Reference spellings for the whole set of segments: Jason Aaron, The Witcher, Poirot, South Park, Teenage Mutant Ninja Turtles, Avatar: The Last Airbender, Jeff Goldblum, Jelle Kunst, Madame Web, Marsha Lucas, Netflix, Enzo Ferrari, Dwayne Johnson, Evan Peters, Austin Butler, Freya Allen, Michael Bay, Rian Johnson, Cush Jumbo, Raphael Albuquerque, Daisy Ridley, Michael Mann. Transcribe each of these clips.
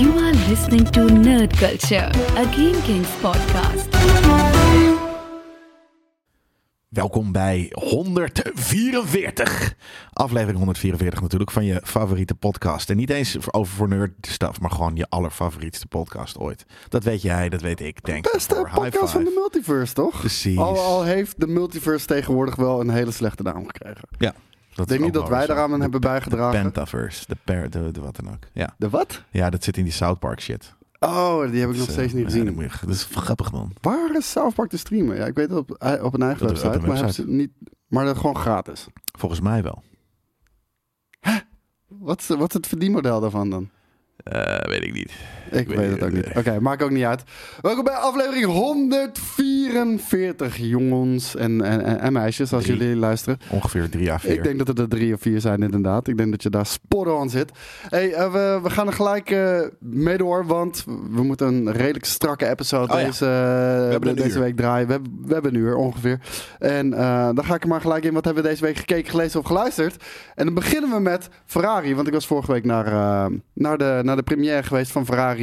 You are listening to Nerd Culture, a GameKings podcast. Welkom bij 144. Aflevering 144 natuurlijk van je favoriete podcast. En niet eens over voor nerd stuff, maar gewoon je allerfavorietste podcast ooit. Dat weet jij, dat weet ik. De beste podcast van de multiverse, toch? Precies. Al heeft de multiverse tegenwoordig wel een hele slechte naam gekregen. Ja. Ik denk niet dat wij daaraan hebben bijgedragen. De Pentaverse, de wat dan ook. Ja. De wat? Ja, dat zit in die South Park shit. Oh, die heb ik nog steeds niet gezien. Dat is grappig, man. Waar is South Park te streamen? Ja, ik weet het op een eigen website, maar hij heeft het niet, maar dat gewoon gratis. Volgens mij wel. Huh? Wat is het verdienmodel daarvan dan? Weet ik niet. Ik weet het ook niet. Oké, maakt ook niet uit. Welkom bij aflevering 144, jongens en meisjes, als jullie luisteren. Ongeveer 3 à 4. Ik denk dat het er 3 of 4 zijn, inderdaad. Ik denk dat je daar sporro aan zit. We gaan er gelijk mee door, want we moeten een redelijk strakke episode deze week draaien. We hebben een uur, ongeveer. En dan ga ik er maar gelijk in. Wat hebben we deze week gekeken, gelezen of geluisterd? En dan beginnen we met Ferrari, want ik was vorige week naar de première geweest van Ferrari.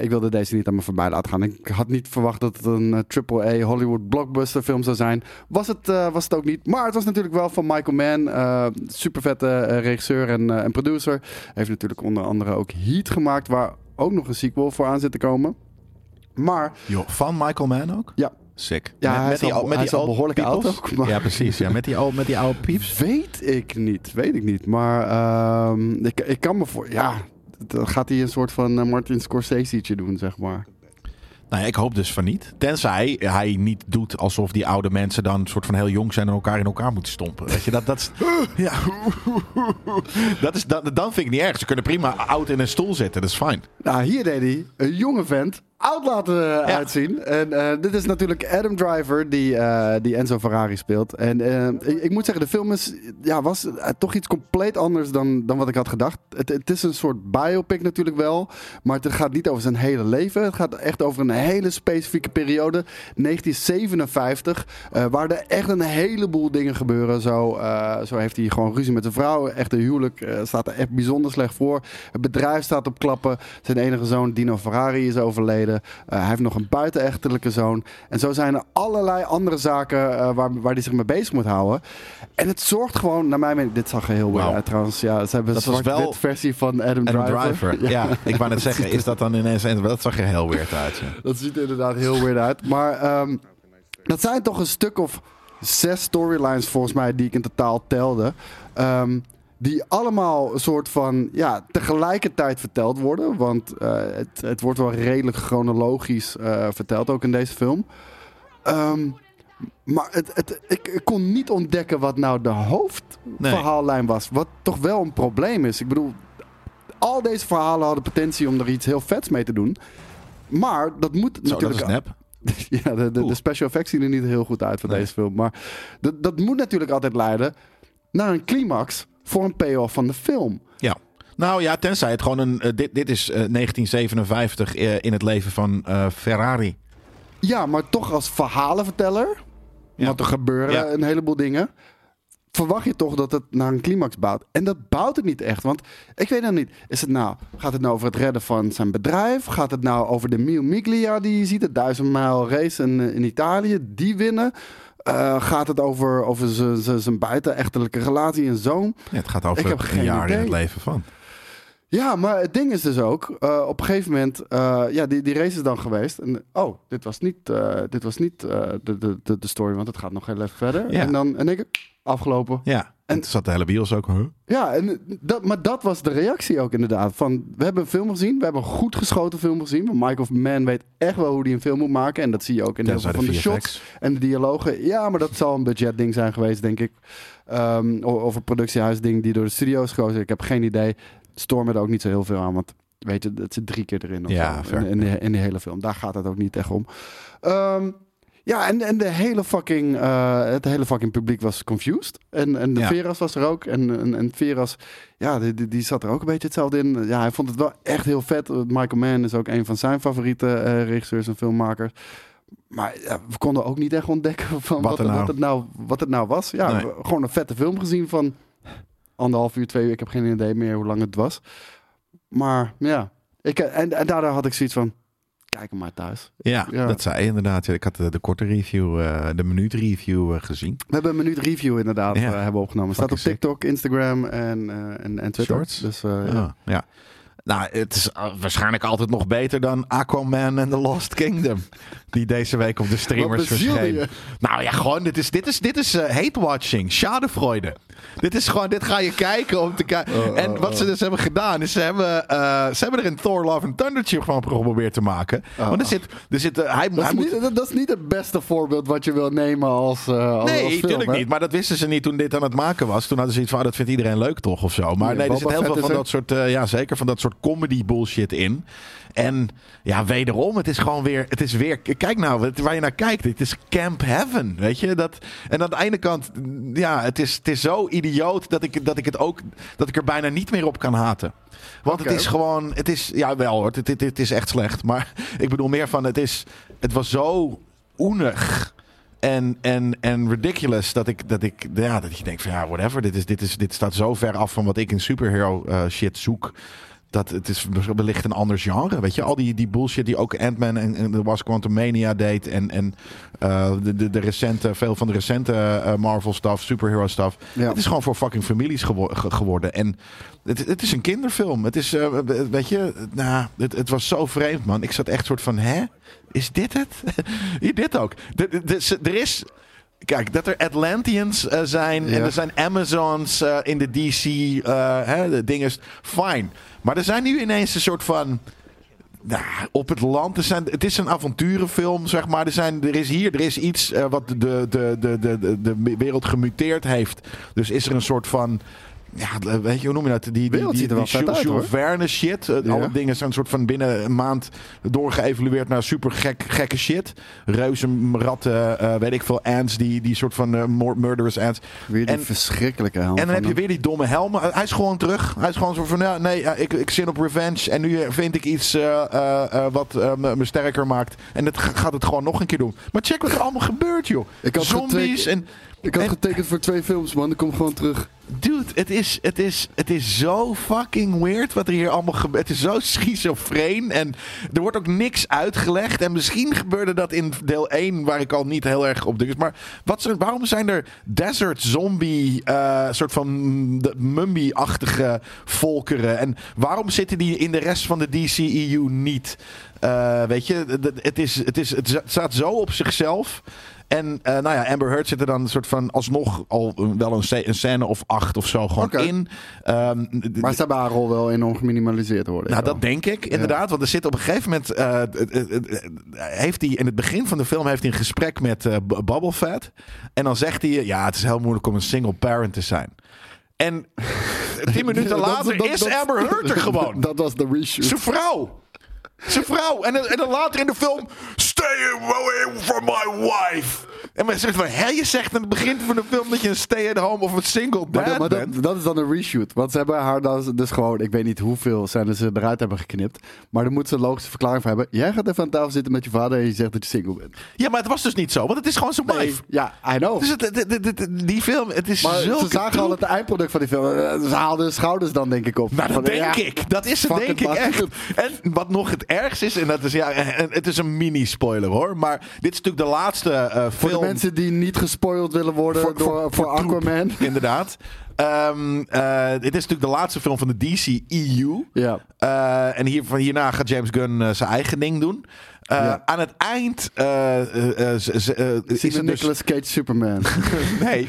Ik wilde deze niet aan me voorbij laten gaan. Ik had niet verwacht dat het een AAA Hollywood blockbuster film zou zijn. Was het ook niet. Maar het was natuurlijk wel van Michael Mann. Super vette regisseur en producer. Heeft natuurlijk onder andere ook Heat gemaakt, waar ook nog een sequel voor aan zit te komen. Maar... Yo, van Michael Mann ook? Ja. Sick. Ja, met die behoorlijke auto. Ja, precies. Ja, met die oude pieps. Weet ik niet. Maar ik kan me voor... Ja... Dan gaat hij een soort van Martin Scorsese-tje doen, zeg maar. Nou ja, ik hoop dus van niet. Tenzij hij niet doet alsof die oude mensen dan een soort van heel jong zijn en elkaar in elkaar moeten stompen. Weet je, dat is... Ja. Dan vind ik niet erg. Ze kunnen prima oud in een stoel zitten, dat is fijn. Nou, hier deed hij een jonge vent oud laten uitzien. En dit is natuurlijk Adam Driver, die Enzo Ferrari speelt. En ik moet zeggen, de film was toch iets compleet anders dan wat ik had gedacht. Het is een soort biopic natuurlijk wel, maar het gaat niet over zijn hele leven. Het gaat echt over een hele specifieke periode, 1957, waar er echt een heleboel dingen gebeuren. Zo heeft hij gewoon ruzie met zijn vrouw. Echt een huwelijk staat er echt bijzonder slecht voor. Het bedrijf staat op klappen. Zijn enige zoon, Dino Ferrari, is overleden. Hij heeft nog een buitenechtelijke zoon. En zo zijn er allerlei andere zaken waar hij zich mee bezig moet houden. En het zorgt gewoon, naar mijn mening... Dit zag er heel weird uit trouwens. Ja, ze hebben een zwart-wit versie van Adam Driver. Ja, ik wou net zeggen, is dat dan ineens... Dat zag er heel weird uit. Ja. Dat ziet er inderdaad heel weird uit. Maar dat zijn toch een stuk of 6 storylines volgens mij die ik in totaal telde. Die allemaal een soort van tegelijkertijd verteld worden. Want het wordt wel redelijk chronologisch verteld, ook in deze film. Maar ik kon niet ontdekken wat nou de hoofdverhaallijn was. Wat toch wel een probleem is. Ik bedoel, al deze verhalen hadden potentie om er iets heel vets mee te doen. Maar dat moet natuurlijk... Dat is nep. Ja, de special effects zien er niet heel goed uit van deze film. Maar dat moet natuurlijk altijd leiden naar een climax... voor een payoff van de film. Ja. Nou ja, tenzij het gewoon een... dit is 1957 in het leven van Ferrari. Ja, maar toch als verhalenverteller... Want er gebeuren een heleboel dingen... verwacht je toch dat het naar een climax bouwt. En dat bouwt het niet echt. Want ik weet dan niet... Gaat het nou over het redden van zijn bedrijf? Gaat het nou over de Mille Miglia die je ziet? De 1000-mijl race in Italië? Die winnen? Gaat het over zijn buitenechtelijke relatie en zoon? Ja, het gaat over een jaar idee in het leven van. Ja, maar het ding is dus ook... op een gegeven moment... die race is dan geweest. En, dit was niet de story, want het gaat nog heel even verder. Ja. En dan denk ik... afgelopen. Ja, en toen zat de hele bios ook. Huh? Ja, maar dat was de reactie ook inderdaad. Van, we hebben een film gezien, we hebben een goed geschoten film gezien. Want Michael Mann weet echt wel hoe hij een film moet maken. En dat zie je ook in heel veel van de shots en de dialogen. Ja, maar dat zal een budgetding zijn geweest, denk ik. Of een productiehuisding die door de studio's gekozen. Ik heb geen idee. Storm er ook niet zo heel veel aan, want weet je, het zit 3 keer erin. In die hele film. Daar gaat het ook niet echt om. Ja, en het hele fucking publiek was confused. En de Veras was er ook. En Veras, die zat er ook een beetje hetzelfde in. Ja, hij vond het wel echt heel vet. Michael Mann is ook een van zijn favoriete regisseurs en filmmakers. Maar we konden ook niet echt ontdekken van wat het nou was. Ja, nee. Gewoon een vette film gezien van 1,5 uur, 2 uur. Ik heb geen idee meer hoe lang het was. Maar ja... En daardoor had ik zoiets van... Kijk hem maar thuis. Ja, dat zei je inderdaad. Ik had de korte review, de minuutreview gezien. We hebben een minuutreview inderdaad hebben opgenomen. Staat op TikTok, Instagram en Twitter. Shorts. Dus, ja. Nou, het is waarschijnlijk altijd nog beter dan Aquaman and the Lost Kingdom. Die deze week op de streamers verscheen. Nou ja, gewoon, dit is hate-watching. Schadefreude. Dit is gewoon, dit ga je kijken om te kijken. En wat ze dus hebben gedaan, is ze hebben er een Thor Love and Thunder tune gewoon geprobeerd te maken. Want er zit dat is niet het beste voorbeeld wat je wil nemen als film. Nee, natuurlijk niet. Maar dat wisten ze niet toen dit aan het maken was. Toen hadden ze iets van, dat vindt iedereen leuk toch of zo. Maar nee, er zit heel veel van dat soort, zeker van dat soort comedy bullshit in. En ja, wederom, het is weer... Kijk nou, waar je naar kijkt. Het is camp heaven, weet je? En aan de ene kant, ja, het is zo idioot dat ik er bijna niet meer op kan haten. Want Het is gewoon... Het is, ja, wel hoor, het is echt slecht. Maar ik bedoel meer van, het was zo oenig en ridiculous dat je denkt van, ja, whatever. Dit staat zo ver af van wat ik in superhero shit zoek. Dat het is wellicht een ander genre. Weet je, al die bullshit die ook Ant-Man en de Was Quantumania deed. En veel van de recente Marvel stuff, superhero stuff. Ja. Het is gewoon voor fucking families geworden. En het is een kinderfilm. Het is, weet je, nou, het was zo vreemd, man. Ik zat echt soort van, hè? Is dit het? Dit ook. Er is... Kijk, dat er Atlanteans zijn en er zijn Amazons in de DC, de ding is fijn. Maar er zijn nu ineens een soort van... op het land. Het is een avonturenfilm, zeg maar. Er is iets wat de wereld gemuteerd heeft. Dus is er een soort van... Ja, weet je, hoe noem je dat? Die Verne shit. Alle dingen zijn een soort van binnen een maand doorgeëvalueerd naar super gekke shit. Reuzen, ratten, weet ik veel, ants. Die soort van murderous ants. Weer die verschrikkelijke helm. En dan heb je weer die domme helm. Hij is gewoon terug. Hij is gewoon zo van, ik zin op revenge. En nu vind ik iets wat me sterker maakt. En dat gaat het gewoon nog een keer doen. Maar check wat er allemaal gebeurt, joh. Zombies en... Ik had getekend voor 2 films, man. Ik kom gewoon terug. Dude, het is zo fucking weird wat er hier allemaal gebeurt. Het is zo schizofreen en er wordt ook niks uitgelegd. En misschien gebeurde dat in deel 1, waar ik al niet heel erg op denk. Maar waarom zijn er desert zombie, soort van mummy-achtige volkeren? En waarom zitten die in de rest van de DCEU niet? Weet je, het staat zo op zichzelf. En Amber Heard zit er dan een soort van alsnog al wel een scène of 8 of zo gewoon in. Maar ze hebben haar rol wel enorm geminimaliseerd worden. Nou, dat denk ik inderdaad. Ja. Want er zit op een gegeven moment... heeft hij in het begin van de film een gesprek met Bubble Fat. En dan zegt hij... Ja, het is heel moeilijk om een single parent te zijn. En 10 minuten later is Amber Heard er gewoon. Dat was de reshoot. Zijn vrouw. En dan later in de film... Stay away from my wife. En men zegt van... Je zegt aan het begin van de film... dat je een stay-at-home of een single dad bent. Dat is dan een reshoot. Want ze hebben haar dus gewoon... Ik weet niet hoeveel scènes ze eruit hebben geknipt. Maar daar moeten ze een logische verklaring voor hebben. Jij gaat even aan tafel zitten met je vader... en je zegt dat je single bent. Ja, maar het was dus niet zo. Want het is gewoon zijn wife. Ja, I know. Dus die film... Het is maar ze zagen al het eindproduct van die film. Ze haalden hun schouders dan denk ik op. Nou, dat denk ik. Dat is het denk ik echt. En wat nog het ergste is... en dat is het is een mini-spoiler hoor. Maar dit is natuurlijk de laatste film... Voor de mensen die niet gespoild willen worden voor Aquaman. Inderdaad. Dit is natuurlijk de laatste film van de DCEU. Ja. En hierna gaat James Gunn zijn eigen ding doen. Aan het eind... is het Nicolas Cage Superman. Nee.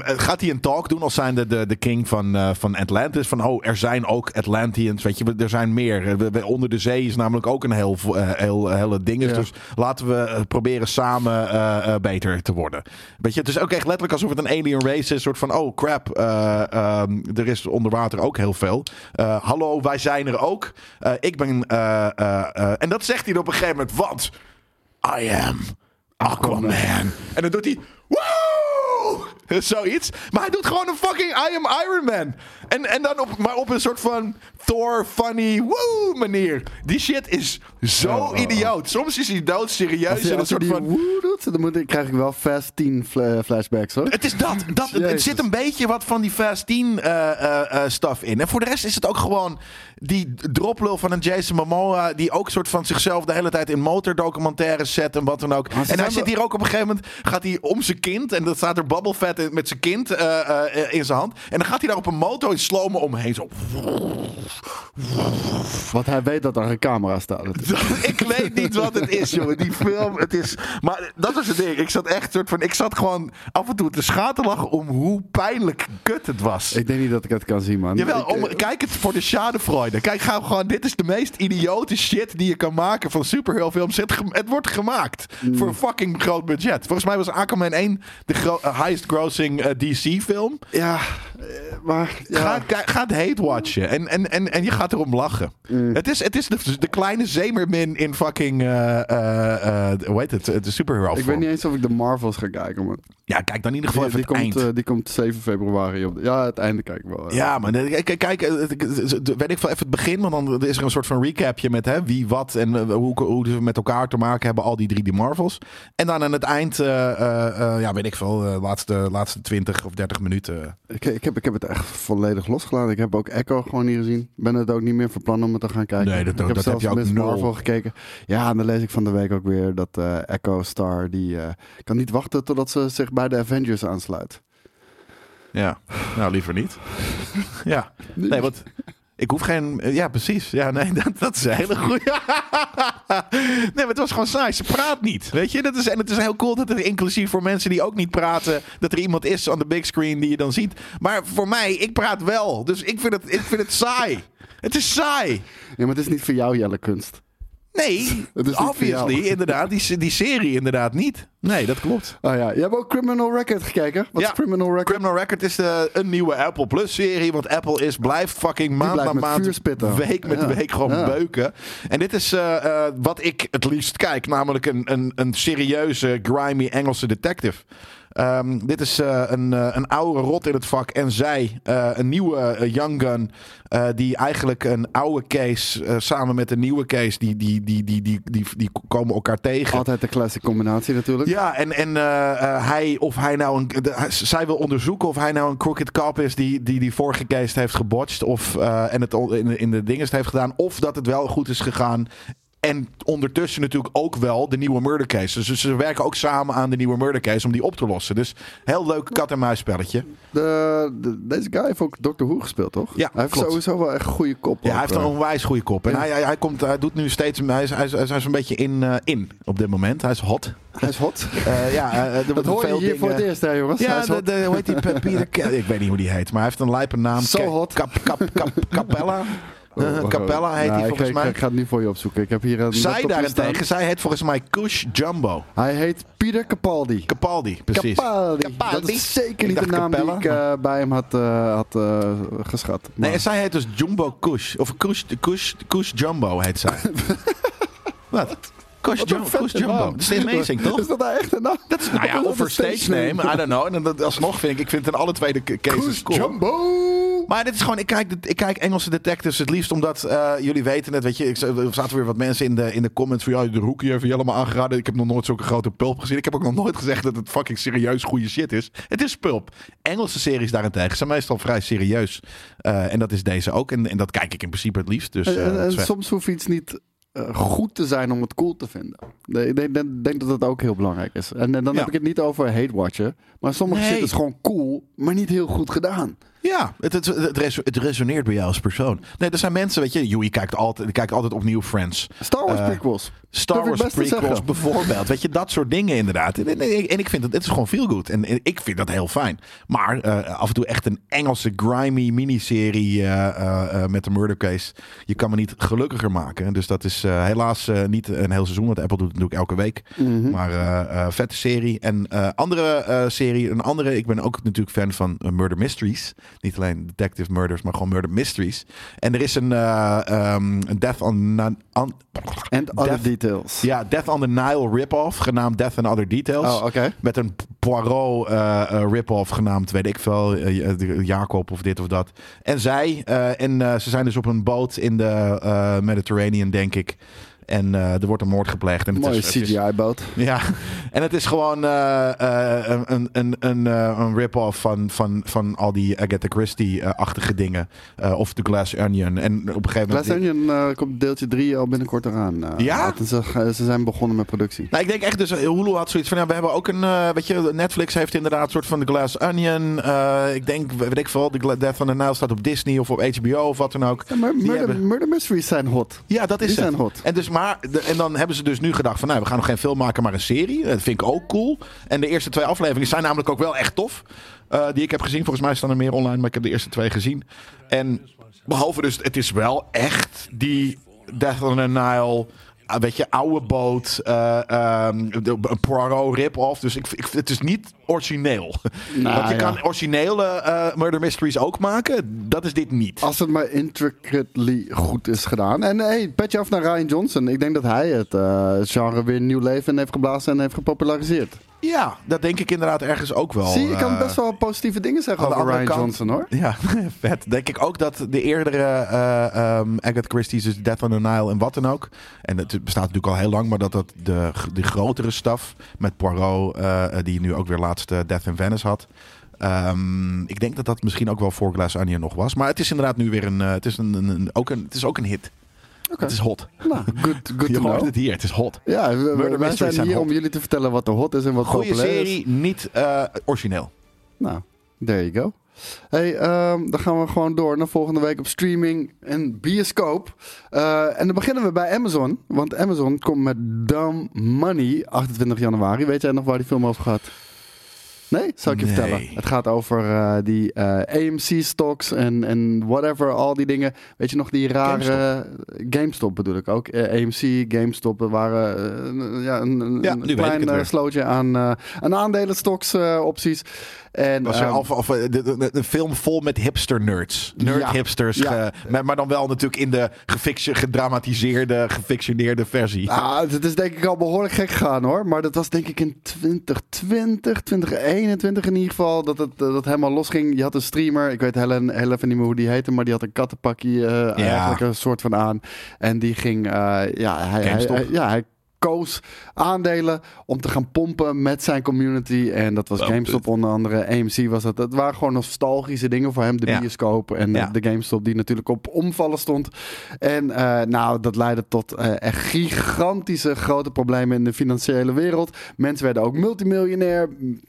Gaat hij een talk doen als zijnde de king van Atlantis. Van, er zijn ook Atlanteans. Weet je, er zijn meer. Onder de zee is namelijk ook een hele ding. Ja. Dus laten we proberen samen beter te worden. Weet je, het is ook echt letterlijk alsof het een alien race is. Een soort van, crap. Er is onder water ook heel veel. Hallo, wij zijn er ook. Ik ben... en dat zegt hij op een gegeven moment, want I am Aquaman. En dan doet hij, woe! Zoiets. Maar hij doet gewoon een fucking I am Iron Man. En dan op een soort van Thor funny woe manier. Die shit is zo idioot. Soms is hij doodserieus. Krijg ik wel Fast 10 flashbacks hoor. Het is dat het zit een beetje wat van die Fast 10 stuff in. En voor de rest is het ook gewoon... die droplul van een Jason Momoa, die ook soort van zichzelf de hele tijd in motordocumentaires zet en wat dan ook. En hij zit hier ook op een gegeven moment, gaat hij om zijn kind en dan staat er Bubble Fat met zijn kind in zijn hand. En dan gaat hij daar op een motor in slomen omheen. Zo. Want hij weet dat er een camera staat. Ik weet niet wat het is, jongen. Die film, het is... Maar dat was het ding. Ik zat gewoon af en toe te schaterlachen om hoe pijnlijk kut het was. Ik denk niet dat ik het kan zien, man. Jawel, kijk het voor de schadenfreude. Kijk, ga gewoon, dit is de meest idiote shit die je kan maken van superheelfilms. Het wordt gemaakt voor een fucking groot budget. Volgens mij was Aquaman 1 de highest grossing DC-film. Ja, maar... Ja. Ga het hate watchen en je gaat erom lachen. Mm. Het is de kleine zeemermin in fucking... hoe heet het? De superhero-film. Ik weet niet eens of ik de Marvels ga kijken, man. Ja, kijk dan in ieder geval eind. Die komt 7 februari op. Ja, het einde kijk ik wel. Ja, maar kijk, weet ik veel, even het begin, want dan is er een soort van recapje met wie, wat en hoe we met elkaar te maken hebben, al die drie die Marvels. En dan aan het eind, ja, weet ik veel, laatste 20 of 30 minuten. Ik heb het echt volledig losgelaten. Ik heb ook Echo gewoon niet gezien. Ben het ook niet meer van plan om het te gaan kijken. Nee, ik heb zelfs met Marvel gekeken. Ja, en dan lees ik van de week ook weer dat Echo Star, die kan niet wachten totdat ze zich bij de Avengers aansluit. Ja, nou liever niet. Ja, nee, want ik hoef geen... Ja, precies. Ja, nee, dat is een hele goede... Nee, maar het was gewoon saai. Ze praat niet, weet je. En het is heel cool dat er inclusief voor mensen die ook niet praten... dat er iemand is aan de big screen die je dan ziet. Maar voor mij, ik praat wel. Dus ik vind het saai. Het is saai. Ja, maar het is niet voor jou, Jelle Kunst. Nee, obviously, inderdaad. Die serie inderdaad niet. Nee, dat klopt. Oh ja, je hebt ook Criminal Record gekeken. Wat is Criminal Record? Criminal Record is een nieuwe Apple Plus-serie. Want Apple blijft fucking maand na maand, week met week gewoon beuken. En dit is wat ik het liefst kijk. Namelijk een serieuze, grimy Engelse detective. Dit is een oude rot in het vak. En zij, een nieuwe Young Gun... die eigenlijk een oude case samen met een nieuwe case... die komen elkaar tegen. Altijd de classic combinatie natuurlijk. Ja, en hij of hij nou... zij wil onderzoeken of hij nou een crooked cop is... die vorige case heeft gebotcht... of en het in de dinges heeft gedaan... of dat het wel goed is gegaan... En ondertussen natuurlijk ook wel de nieuwe murder case. Dus ze werken ook samen aan de nieuwe murder case om die op te lossen. Dus heel leuk kat-en-muis spelletje. Deze guy heeft ook Dr. Who gespeeld, toch? Ja, hij heeft sowieso wel echt een goede kop. Ja, hij heeft een onwijs goede kop. En hij doet nu steeds... Hij is een beetje in op dit moment. Hij is hot. Hij is hot. Dat hoor je hier voor het eerst, hè, jongens. Ja, hoe heet die? Peter... Ik weet niet hoe die heet, maar hij heeft een lijpe naam. Zo hot. Capella. Capella heet hij volgens mij. Ik ga het niet voor je opzoeken. Ik heb hier een zij daarentegen, zij heet volgens mij Cush Jumbo. Hij heet Peter Capaldi. Capaldi, precies. Capaldi. Dat is zeker niet de naam Capella. Die ik bij hem had geschat. Maar. Nee, zij heet dus Jumbo Cush. Of Cush Jumbo heet zij. Wat? Cush Jumbo. Dat is amazing, toch? Is dat nou echt een naam? Dat is, nou ja, of een stage name. I don't know. En dat alsnog vind ik in alle twee de cases cool. Cush Jumbo! Maar dit is gewoon, ik kijk Engelse detectives het liefst, omdat jullie weten het, weet je, er zaten weer wat mensen in de comments van, ja, de Rookie heeft helemaal aangeraden, ik heb nog nooit zulke grote pulp gezien. Ik heb ook nog nooit gezegd dat het fucking serieus goede shit is. Het is pulp. Engelse series daarentegen zijn meestal vrij serieus. En dat is deze ook. En dat kijk ik in principe het liefst. Dus, en soms hoeft iets niet... goed te zijn om het cool te vinden. Ik denk dat dat ook heel belangrijk is. En dan heb ik het niet over hate-watchen. Maar sommige shit is gewoon cool, maar niet heel goed gedaan. Ja, het resoneert bij jou als persoon. Nee, er zijn mensen, weet je... Joey kijkt altijd opnieuw Friends. Star Wars prequels. Star Wars prequels bijvoorbeeld. Weet je, dat soort dingen inderdaad. En ik vind dat... Het is gewoon feelgood. En ik vind dat heel fijn. Maar af en toe echt een Engelse grimy miniserie met de murder case. Je kan me niet gelukkiger maken. Dus dat is... helaas niet een heel seizoen, want Apple doet het natuurlijk elke week. Mm-hmm. Maar vette serie. En een andere serie, ik ben ook natuurlijk fan van murder mysteries. Niet alleen detective murders, maar gewoon murder mysteries. En er is een Death on the Nile rip-off, genaamd Death and Other Details. Oh, okay. Met een Poirot rip-off genaamd, weet ik veel, Jacob of dit of dat. En zij. En ze zijn dus op een boot in de Mediterranean, denk ik. En er wordt een moord gepleegd. En mooie CGI-boot. Ja, en het is gewoon een rip-off van al die Agatha Christie-achtige dingen. Of The Glass Onion. En op een gegeven moment... Glass Onion komt deeltje 3 al binnenkort eraan. Ja? Ze zijn begonnen met productie. Nou, ik denk echt dus, Hulu had zoiets van, ja, we hebben ook een... weet je, Netflix heeft inderdaad een soort van The Glass Onion. Ik denk, weet ik veel, Death on the Nile staat op Disney of op HBO of wat dan ook. Ja, maar murder mysteries zijn hot. Ja, dat is die het. Zijn hot. En dus en dan hebben ze dus nu gedacht van, nou, we gaan nog geen film maken, maar een serie. Dat vind ik ook cool. En de eerste 2 afleveringen zijn namelijk ook wel echt tof. Die ik heb gezien. Volgens mij staan er meer online, maar ik heb de eerste 2 gezien. En behalve dus, het is wel echt die Death on the Nile... Weet je, oude boot, een Poirot rip-off. Dus het is niet origineel. Nou, want je kan originele murder mysteries ook maken. Dat is dit niet. Als het maar intricately goed is gedaan. En hey, petje af naar Rian Johnson. Ik denk dat hij het genre weer nieuw leven heeft geblazen en heeft gepopulariseerd. Ja, dat denk ik inderdaad ergens ook wel. Zie, ik kan best wel positieve dingen zeggen over Rian Johnson, hoor. Ja, vet. Denk ik ook dat de eerdere Agatha Christie's, dus Death on the Nile en wat dan ook. En het bestaat natuurlijk al heel lang, maar dat de grotere staf met Poirot, die nu ook weer laatst Death in Venice had. Ik denk dat dat misschien ook wel voor Glass Onion nog was. Maar het is inderdaad nu weer het is ook een hit. Okay. Het is hot. Nou, good je hoort het hier, het is hot. Ja, wij zijn hier om jullie te vertellen wat er hot is en wat populair is. Goeie serie, niet origineel. Nou, there you go. Hey, dan gaan we gewoon door naar volgende week op streaming en bioscoop. En dan beginnen we bij Amazon. Want Amazon komt met Dumb Money, 28 januari. Weet jij nog waar die film over gaat? Nee? Zal ik je vertellen. Het gaat over die AMC-stocks en whatever, al die dingen. Weet je nog die rare... GameStop bedoel ik ook. AMC, GameStop waren een klein slootje aan aandelen-stocks opties. En, was er een film vol met hipster-nerds. Nerd-hipsters. Ja. Maar dan wel natuurlijk in de gefictioneerde versie. Het is denk ik al behoorlijk gek gegaan, hoor. Maar dat was denk ik in 2021 in ieder geval, dat het helemaal losging. Je had een streamer, ik weet heel even niet meer hoe die heette, maar die had een kattenpakje eigenlijk een soort van aan. En die ging, hij koos aandelen om te gaan pompen met zijn community. En dat was GameStop onder andere. AMC was dat. Dat waren gewoon nostalgische dingen voor hem. De bioscoop en de GameStop die natuurlijk op omvallen stond. En dat leidde tot echt gigantische grote problemen in de financiële wereld. Mensen werden ook multimiljonair.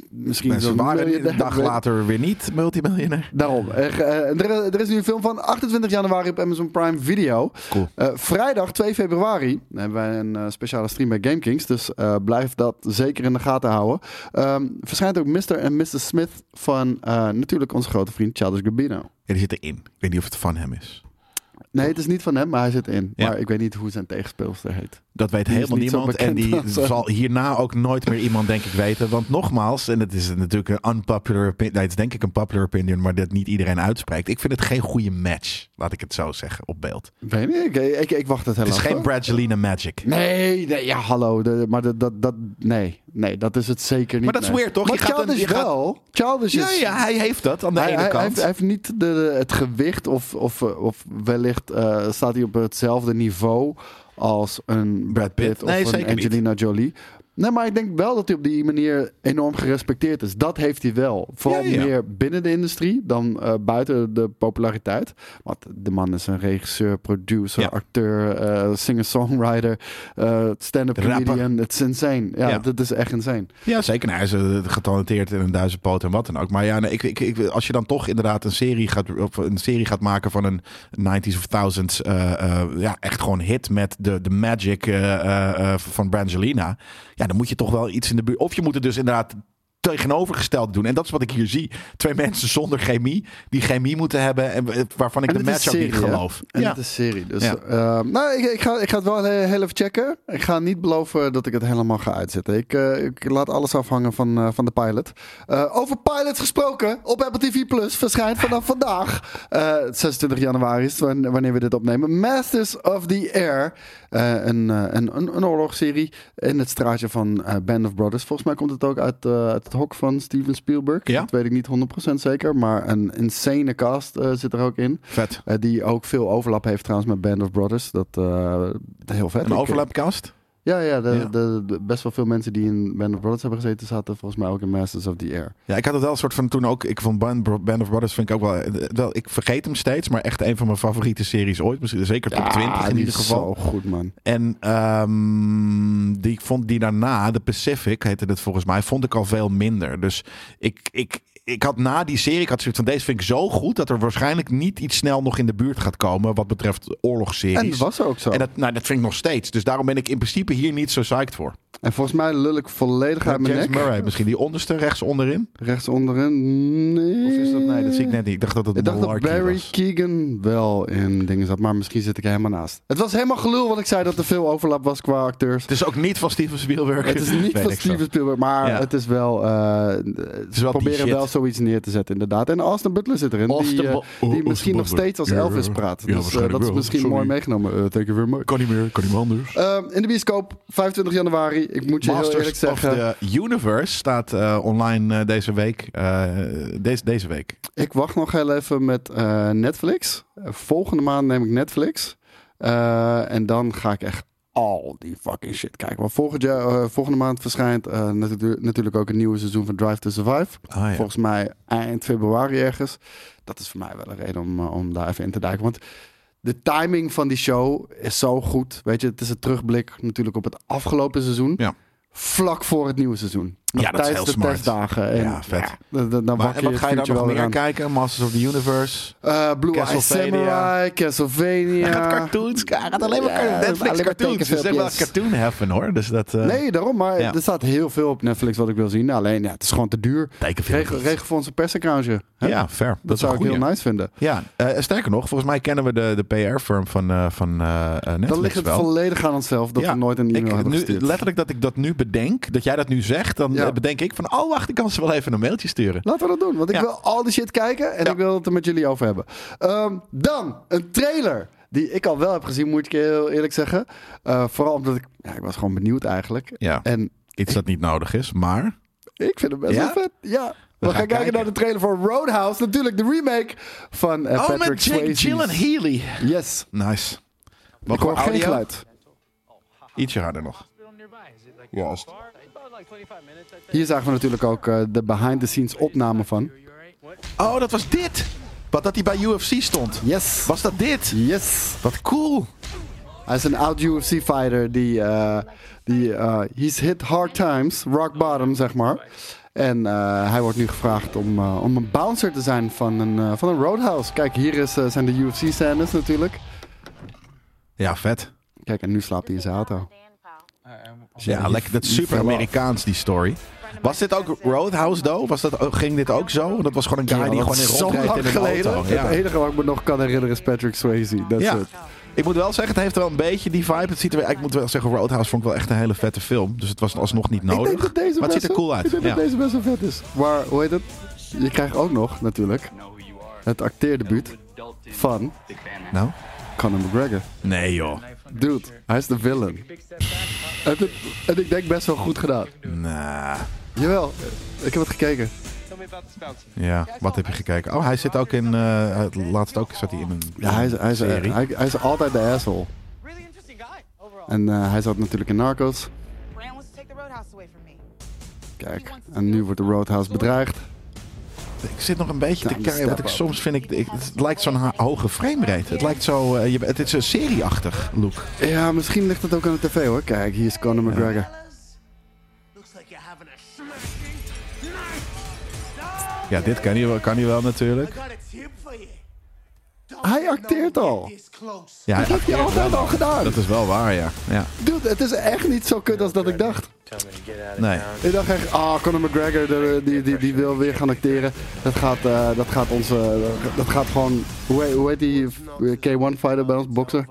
Misschien zo een dag later weer niet multimiljonair. Daarom. Er is nu een film van 28 januari op Amazon Prime Video. Cool. Vrijdag 2 februari hebben wij een speciale stream bij GameKings, dus blijf dat zeker in de gaten houden. Verschijnt ook Mr. en Mrs. Smith van natuurlijk onze grote vriend Childish Gambino. Ja, die zit erin. Ik weet niet of het van hem is. Nee, het is niet van hem, maar hij zit erin. Ja. Maar ik weet niet hoe zijn tegenspeelster heet. Dat weet helemaal niemand en die zal hierna ook nooit meer iemand, denk ik, weten. Want nogmaals, en het is natuurlijk een unpopular opinion. Nee, het is denk ik een popular opinion, maar dat niet iedereen uitspreekt. Ik vind het geen goede match, laat ik het zo zeggen, op beeld. Weet je, ik wacht het helemaal. Het is geen Brangelina Magic. Nee, ja, hallo. Maar dat is het zeker niet. Maar dat is weird, toch? Maar Childish wel. Childish is... Ja, hij heeft dat aan de ene kant. Hij heeft niet het gewicht of wellicht staat hij op hetzelfde niveau als een Brad Pitt of een Angelina Jolie. Nee, maar ik denk wel dat hij op die manier enorm gerespecteerd is. Dat heeft hij wel. Vooral meer binnen de industrie dan buiten de populariteit. Want de man is een regisseur, producer, acteur, singer-songwriter, stand-up comedian. Het is insane. Ja, dat is echt insane. Ja, zeker. Hij is getalenteerd in een duizendpoot en wat dan ook. Maar ja, als je dan toch inderdaad een serie gaat maken van een 90s of 1000s, echt gewoon hit met de magic van Brangelina. Ja, dan moet je toch wel iets in de buurt... Of je moet het dus inderdaad tegenovergesteld doen. En dat is wat ik hier zie. 2 mensen zonder chemie, die chemie moeten hebben... en waarvan ik de match ook niet geloof. En het is serie. Dus, ik ga het wel heel even checken. Ik ga niet beloven dat ik het helemaal ga uitzetten. Ik laat alles afhangen van de pilot. Over pilots gesproken, op Apple TV Plus verschijnt vanaf vandaag... 26 januari is wanneer we dit opnemen. Masters of the Air... een oorlogsserie in het straatje van Band of Brothers. Volgens mij komt het ook uit het nachthok van Steven Spielberg. Ja? Dat weet ik niet 100% zeker. Maar een insane cast zit er ook in. Vet. Die ook veel overlap heeft trouwens met Band of Brothers. Dat heel vet. Een overlapcast? Ja. De best wel veel mensen die in Band of Brothers hebben gezeten zaten volgens mij ook in Masters of the Air. Ja, ik had het wel een soort van toen ook. Ik vond Band of Brothers vind ik ook wel. Ik vergeet hem steeds, maar echt een van mijn favoriete series ooit. Misschien zeker top 20 in ieder geval. Zo goed, man. En die vond die daarna, de Pacific heette het volgens mij, vond ik al veel minder. Dus ik had na die serie, ik had zoiets van deze vind ik zo goed dat er waarschijnlijk niet iets snel nog in de buurt gaat komen wat betreft oorlogsseries. En dat was ook zo. En dat vind ik nog steeds. Dus daarom ben ik in principe hier niet zo psyched voor. En volgens mij lul ik volledig uit mijn nek. James Murray misschien, die onderste, rechtsonderin? Nee. Of is dat? Nee, dat zie ik net niet. Ik dacht dat Barry was. Keoghan wel in dingen zat, maar misschien zit ik er helemaal naast. Het was helemaal gelul wat ik zei dat er veel overlap was qua acteurs. Het is ook niet van Steven Spielberg. Het is niet van Steven Spielberg, maar het is wel... ze proberen wel zoiets neer te zetten, inderdaad. En Austin Butler zit erin, die misschien nog steeds als Elvis praat. Dus dat is misschien mooi meegenomen. Thank you very much. Kan niet meer anders. In de bioscoop, 25 januari. Ik moet je heel eerlijk zeggen. Masters of the Universe staat online deze week. Deze week. Ik wacht nog heel even met Netflix. Volgende maand neem ik Netflix. En dan ga ik echt al die fucking shit kijken. Want volgende maand verschijnt natuurlijk ook een nieuwe seizoen van Drive to Survive. Ah, ja. Volgens mij eind februari ergens. Dat is voor mij wel een reden om daar even in te duiken. Want de timing van die show is zo goed. Weet je, het is een terugblik natuurlijk op het afgelopen seizoen. Ja. Vlak voor het nieuwe seizoen. Ja, dat is heel smart. Tijdens de testdagen. En ja, vet. Dan wat ga je daar nog meer aan kijken? Masters of the Universe? Blue Eye Samurai, Castlevania. Hij gaat cartoons. Hij gaat alleen maar Netflix cartoons. Het is echt wel cartoon heaven, hoor. Dus dat, nee, daarom. Maar er staat heel veel op Netflix wat ik wil zien. Alleen, het is gewoon te duur. Regen voor onze persenkraantje. Ja, fair. Dat zou ik heel nice vinden. Ja, sterker nog, volgens mij kennen we de PR-firm van Netflix. Dan ligt het volledig aan onszelf dat we nooit een e-mail hebben gestuurd. Letterlijk dat ik dat nu bedenk, dat jij dat nu zegt, dan... bedenk ik van, wacht, ik kan ze wel even een mailtje sturen. Laten we dat doen, want ik wil al die shit kijken en ik wil het er met jullie over hebben. Dan, een trailer die ik al wel heb gezien, moet ik heel eerlijk zeggen. Vooral omdat ik was gewoon benieuwd eigenlijk. Ja, en iets dat niet nodig is, maar... Ik vind het best wel vet, We gaan kijken naar de trailer voor Roadhouse, natuurlijk de remake van Patrick met Jake Gyllenhaal. Yes. Nice. Ik hoor geen geluid. Ietsje harder nog. Ja, hier zagen we natuurlijk ook de behind-the-scenes opname van. Oh, dat was dit! Wat dat hij bij UFC stond. Yes. Was dat dit? Yes. Wat cool. Hij is een oud UFC fighter die... he's hit hard times, rock bottom, zeg maar. En hij wordt nu gevraagd om een bouncer te zijn van een Roadhouse. Kijk, hier zijn de UFC-scènes natuurlijk. Ja, vet. Kijk, en nu slaapt hij in zijn auto. Ja, lekker. Dat is super Amerikaans, die story. Was dit ook Roadhouse, though? Ging dit ook zo? Dat was gewoon een guy die gewoon in rondrijdt in een geleden. Auto. Ja. Het enige wat ik me nog kan herinneren is Patrick Swayze. Dat is het. Ik moet wel zeggen, het heeft wel een beetje die vibe. Het ziet er, ik moet wel zeggen, Roadhouse vond ik wel echt een hele vette film. Dus het was alsnog niet nodig. Maar het ziet er cool uit. Ik denk dat deze best wel vet is. Maar, hoe heet het? Je krijgt ook nog, natuurlijk, het acteerdebuut van... Nou? Conor McGregor. Nee, joh. Dude, hij is de villain. En ik denk best wel goed gedaan. Nah. Jawel, ik heb het gekeken. Ja, wat heb je gekeken? Oh, hij zit ook in... het laatste ook zat hij in een hij is serie. Hij is altijd de asshole. En hij zat natuurlijk in Narcos. Kijk, en nu wordt de Roadhouse bedreigd. Ik zit nog een beetje te kijken, want soms vind ik... Het lijkt zo'n hoge framerate. Het lijkt zo... het is een serieachtig look. Ja, misschien ligt het ook aan de tv, hoor. Kijk, hier is Conor McGregor. Ja, dit kan hij wel natuurlijk. Hij acteert al. Ja, dat heeft hij altijd al gedaan. Dat is wel waar, ja. Dude, het is echt niet zo kut als dat ik dacht. Nee. Ik dacht echt, Conor McGregor, die wil weer gaan acteren. Dat gaat gewoon... Hoe heet die K1-fighter bij ons, bokser?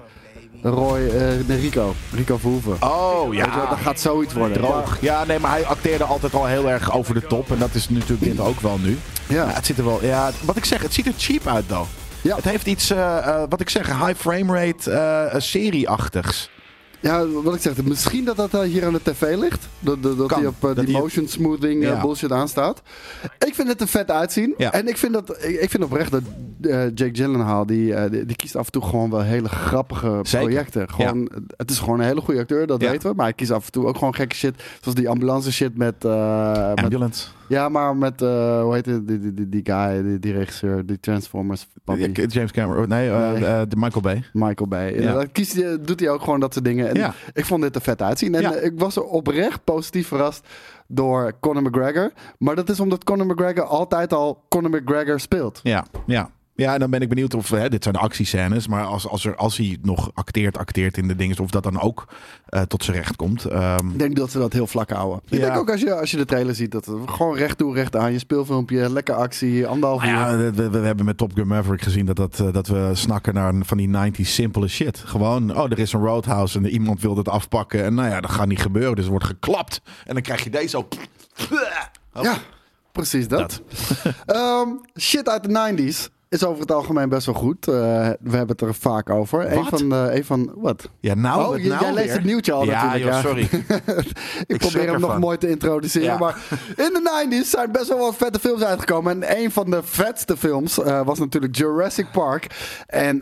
Rico Verhoeven. Oh, ja. Dat gaat zoiets worden. Droog. Ja, nee, maar hij acteerde altijd al heel erg over de top. En dat is natuurlijk dit ook wel nu. Ja. Het zit er wel... Ja, wat ik zeg, het ziet er cheap uit, dan. Ja. Het heeft iets, wat ik zeg, high frame rate serie-achtigs. Ja, wat ik zeg, misschien dat dat hier aan de tv ligt. Dat die op die motion smoothing bullshit aanstaat. Ik vind het er vet uitzien. Ja. En ik vind oprecht dat Jake Gyllenhaal, die kiest af en toe gewoon wel hele grappige projecten. Gewoon, ja. Het is gewoon een hele goede acteur, dat weten we. Maar hij kiest af en toe ook gewoon gekke shit. Zoals die ambulance shit met... Ambulance. Ja, maar met, hoe heet het, die guy, die regisseur, die Transformers papi. James Cameron, de Michael Bay. Michael Bay, doet hij ook gewoon dat soort dingen. En ik vond dit er vet uitzien. En ik was er oprecht positief verrast door Conor McGregor. Maar dat is omdat Conor McGregor altijd al Conor McGregor speelt. Ja, en dan ben ik benieuwd of... dit zijn actiescènes, maar als hij nog acteert in de dingen... of dat dan ook tot zijn recht komt. Ik denk dat ze dat heel vlak houden. Ik denk ook als je de trailer ziet... dat gewoon recht toe, recht aan. Je speelfilmpje, lekker actie, anderhalf uur. Ja, we hebben met Top Gun Maverick gezien... dat we snakken naar van die 90s simpele shit. Gewoon, er is een Roadhouse... en iemand wil het afpakken. En dat gaat niet gebeuren. Dus er wordt geklapt. En dan krijg je deze ook... Ja, precies dat. Shit uit de 90s. Is over het algemeen best wel goed. We hebben het er vaak over. Een van wat? Ja, nou. Oh, jij leest het nieuwtje al natuurlijk. Ja, sorry. ik probeer hem nog mooi te introduceren. Ja. Maar in de 90s zijn best wel wat vette films uitgekomen. En een van de vetste films was natuurlijk Jurassic Park. En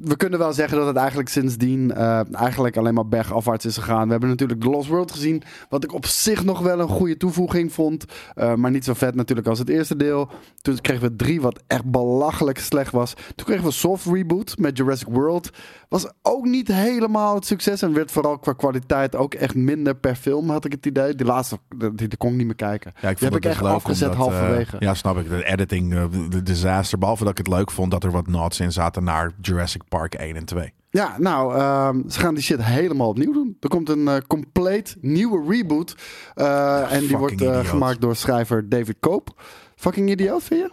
we kunnen wel zeggen dat het eigenlijk sindsdien alleen maar bergafwaarts is gegaan. We hebben natuurlijk The Lost World gezien. Wat ik op zich nog wel een goede toevoeging vond. Maar niet zo vet natuurlijk als het eerste deel. Toen kregen we 3 wat echt belachelijk slecht was. Toen kregen we een soft reboot met Jurassic World. Was ook niet helemaal het succes. En werd vooral qua kwaliteit ook echt minder per film, had ik het idee. Die laatste, die kon ik niet meer kijken. Ja, die heb ik echt afgezet halverwege. Ja, snap ik. De editing, de disaster. Behalve dat ik het leuk vond dat er wat nods in zaten naar Jurassic Park 1 en 2. Ja, nou, ze gaan die shit helemaal opnieuw doen. Er komt een compleet nieuwe reboot. En die wordt gemaakt door schrijver David Cope. Fucking idioot, vind je?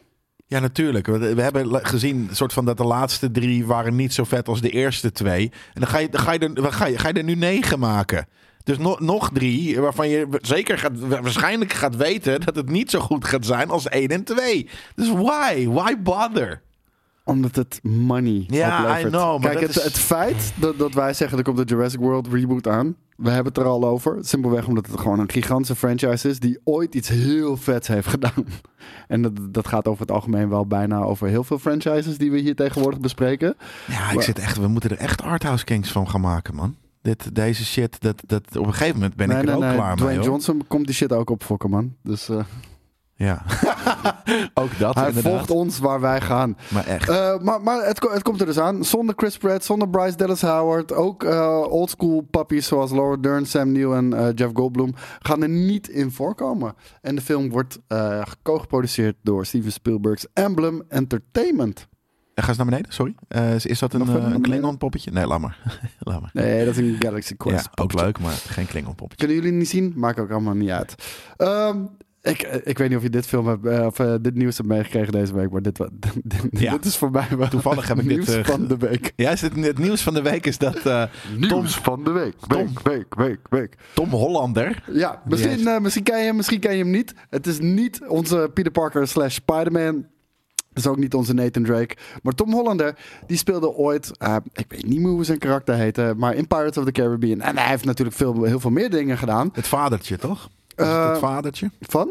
Ja, natuurlijk. We hebben gezien soort van dat de laatste 3 waren niet zo vet als de eerste 2. En dan ga je er nu 9 maken. Dus nog 3 waarvan je waarschijnlijk gaat weten dat het niet zo goed gaat zijn als 1 en 2. Dus why? Why bother? Omdat het money oplevert. I know. Kijk, het feit dat wij zeggen er komt de Jurassic World reboot aan. We hebben het er al over. Simpelweg omdat het gewoon een gigantische franchise is... die ooit iets heel vets heeft gedaan. En dat gaat over het algemeen wel bijna over heel veel franchises... die we hier tegenwoordig bespreken. Ja, we moeten er echt Arthouse Kings van gaan maken, man. Deze shit, dat op een gegeven moment ben ik er ook klaar mee. Dwayne Johnson komt die shit ook opfokken, man. Dus... Ja, ook dat hij inderdaad. Volgt ons waar wij gaan. Maar echt. Maar het komt er dus aan. Zonder Chris Pratt, zonder Bryce Dallas Howard. Ook oldschool pappies zoals Laura Dern, Sam Neill en Jeff Goldblum gaan er niet in voorkomen. En de film wordt co-geproduceerd door Steven Spielberg's Emblem Entertainment. Ga eens naar beneden, sorry. Is dat een Klingon-poppetje? Nee, laat maar. Nee, dat is een Galaxy Quest. Ja, ook leuk, maar geen Klingon-poppetje. Kunnen jullie niet zien? Maakt ook allemaal niet uit. Ik weet niet of je dit film hebt, of dit nieuws hebt meegekregen deze week, maar dit is voor mij wel toevallig heb ik nieuws dit van de week. Ja, is het nieuws van de week is dat nieuws Tom, van de week. Week. Tom Hollander. Ja, misschien ken je hem, misschien ken je hem niet. Het is niet onze Peter Parker / Spider-Man. Dat is ook niet onze Nathan Drake. Maar Tom Hollander, die speelde ooit... ik weet niet meer hoe zijn karakter heette, maar in Pirates of the Caribbean. En hij heeft natuurlijk heel veel meer dingen gedaan. Het vadertje, toch? Het vadertje? Van?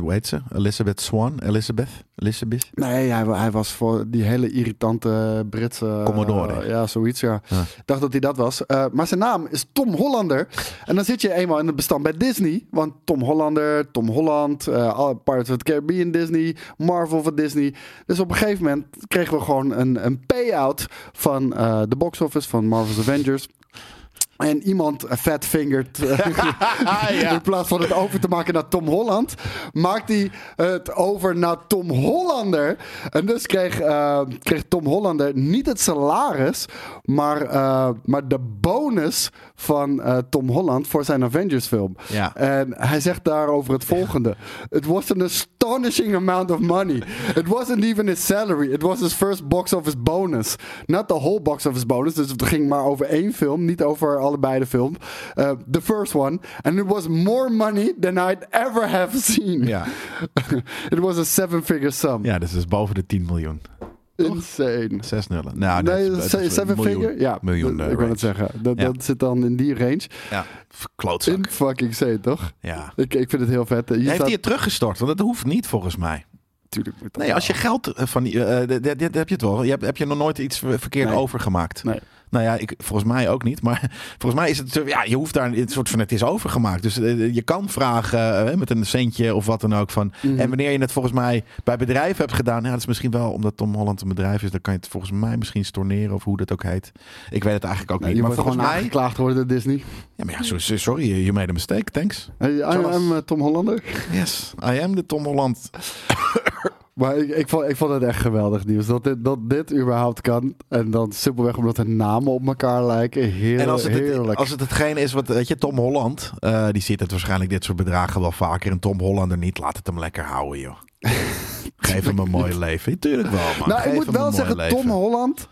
Hoe heet ze? Elizabeth Swan? Elizabeth? Nee, hij was voor die hele irritante Britse... Commodore. Ja, zoiets, ja. Ik dacht dat hij dat was. Maar zijn naam is Tom Hollander. En dan zit je eenmaal in het bestand bij Disney. Want Tom Hollander, Tom Holland, Pirates of the Caribbean Disney, Marvel van Disney. Dus op een gegeven moment kregen we gewoon een payout van de box office van Marvel's Avengers. En iemand fatfingert in plaats van het over te maken naar Tom Holland, maakt hij het over naar Tom Hollander. En dus kreeg Tom Hollander niet het salaris, maar de bonus van Tom Holland voor zijn Avengers film. Ja. En hij zegt daarover het volgende. It was an astonishing amount of money. It wasn't even his salary. It was his first box office bonus. Not the whole box office bonus. Dus het ging maar over 1 film, niet over allebei de film. The first one. And it was more money than I'd ever have seen. Ja. It was a 7-figure sum. Ja, dus is boven de 10 miljoen. Insane. 6 nullen. Nou, nee, dat is 7 figure. Ja, miljoen. Ik wil het zeggen. Dat zit dan in die range. Ja, klootzak. In fucking zee, toch? Ja. Ik vind het heel vet. Hij heeft hier teruggestort, want dat hoeft niet volgens mij. Tuurlijk. Nee, als je geld van die... dat heb je het wel. Heb je nog nooit iets verkeerd overgemaakt? Nee. Nou ja, volgens mij ook niet. Maar volgens mij is het... Ja, je hoeft daar een soort van... Het is overgemaakt. Dus je kan vragen met een centje of wat dan ook. Van. Mm-hmm. En wanneer je het volgens mij bij bedrijven hebt gedaan... Ja, dat is misschien wel omdat Tom Holland een bedrijf is. Dan kan je het volgens mij misschien storneren. Of hoe dat ook heet. Ik weet het eigenlijk ook niet. Maar volgens mij... aangeklaagd worden door Disney. Ja, maar ja, sorry. You made a mistake. Thanks. I am Tom Hollander. Yes, I am de Tom Holland. Maar ik vond het echt geweldig nieuws. Dat dit überhaupt kan. En dan simpelweg omdat de namen op elkaar lijken. Heerlijk. En als het hetgeen is wat... Weet je, Tom Holland... die ziet het waarschijnlijk dit soort bedragen wel vaker. En Tom Hollander niet. Laat het hem lekker houden, joh. Geef hem een mooi leven. Tuurlijk wel, man. Nou, ik moet wel zeggen, leven. Tom Holland...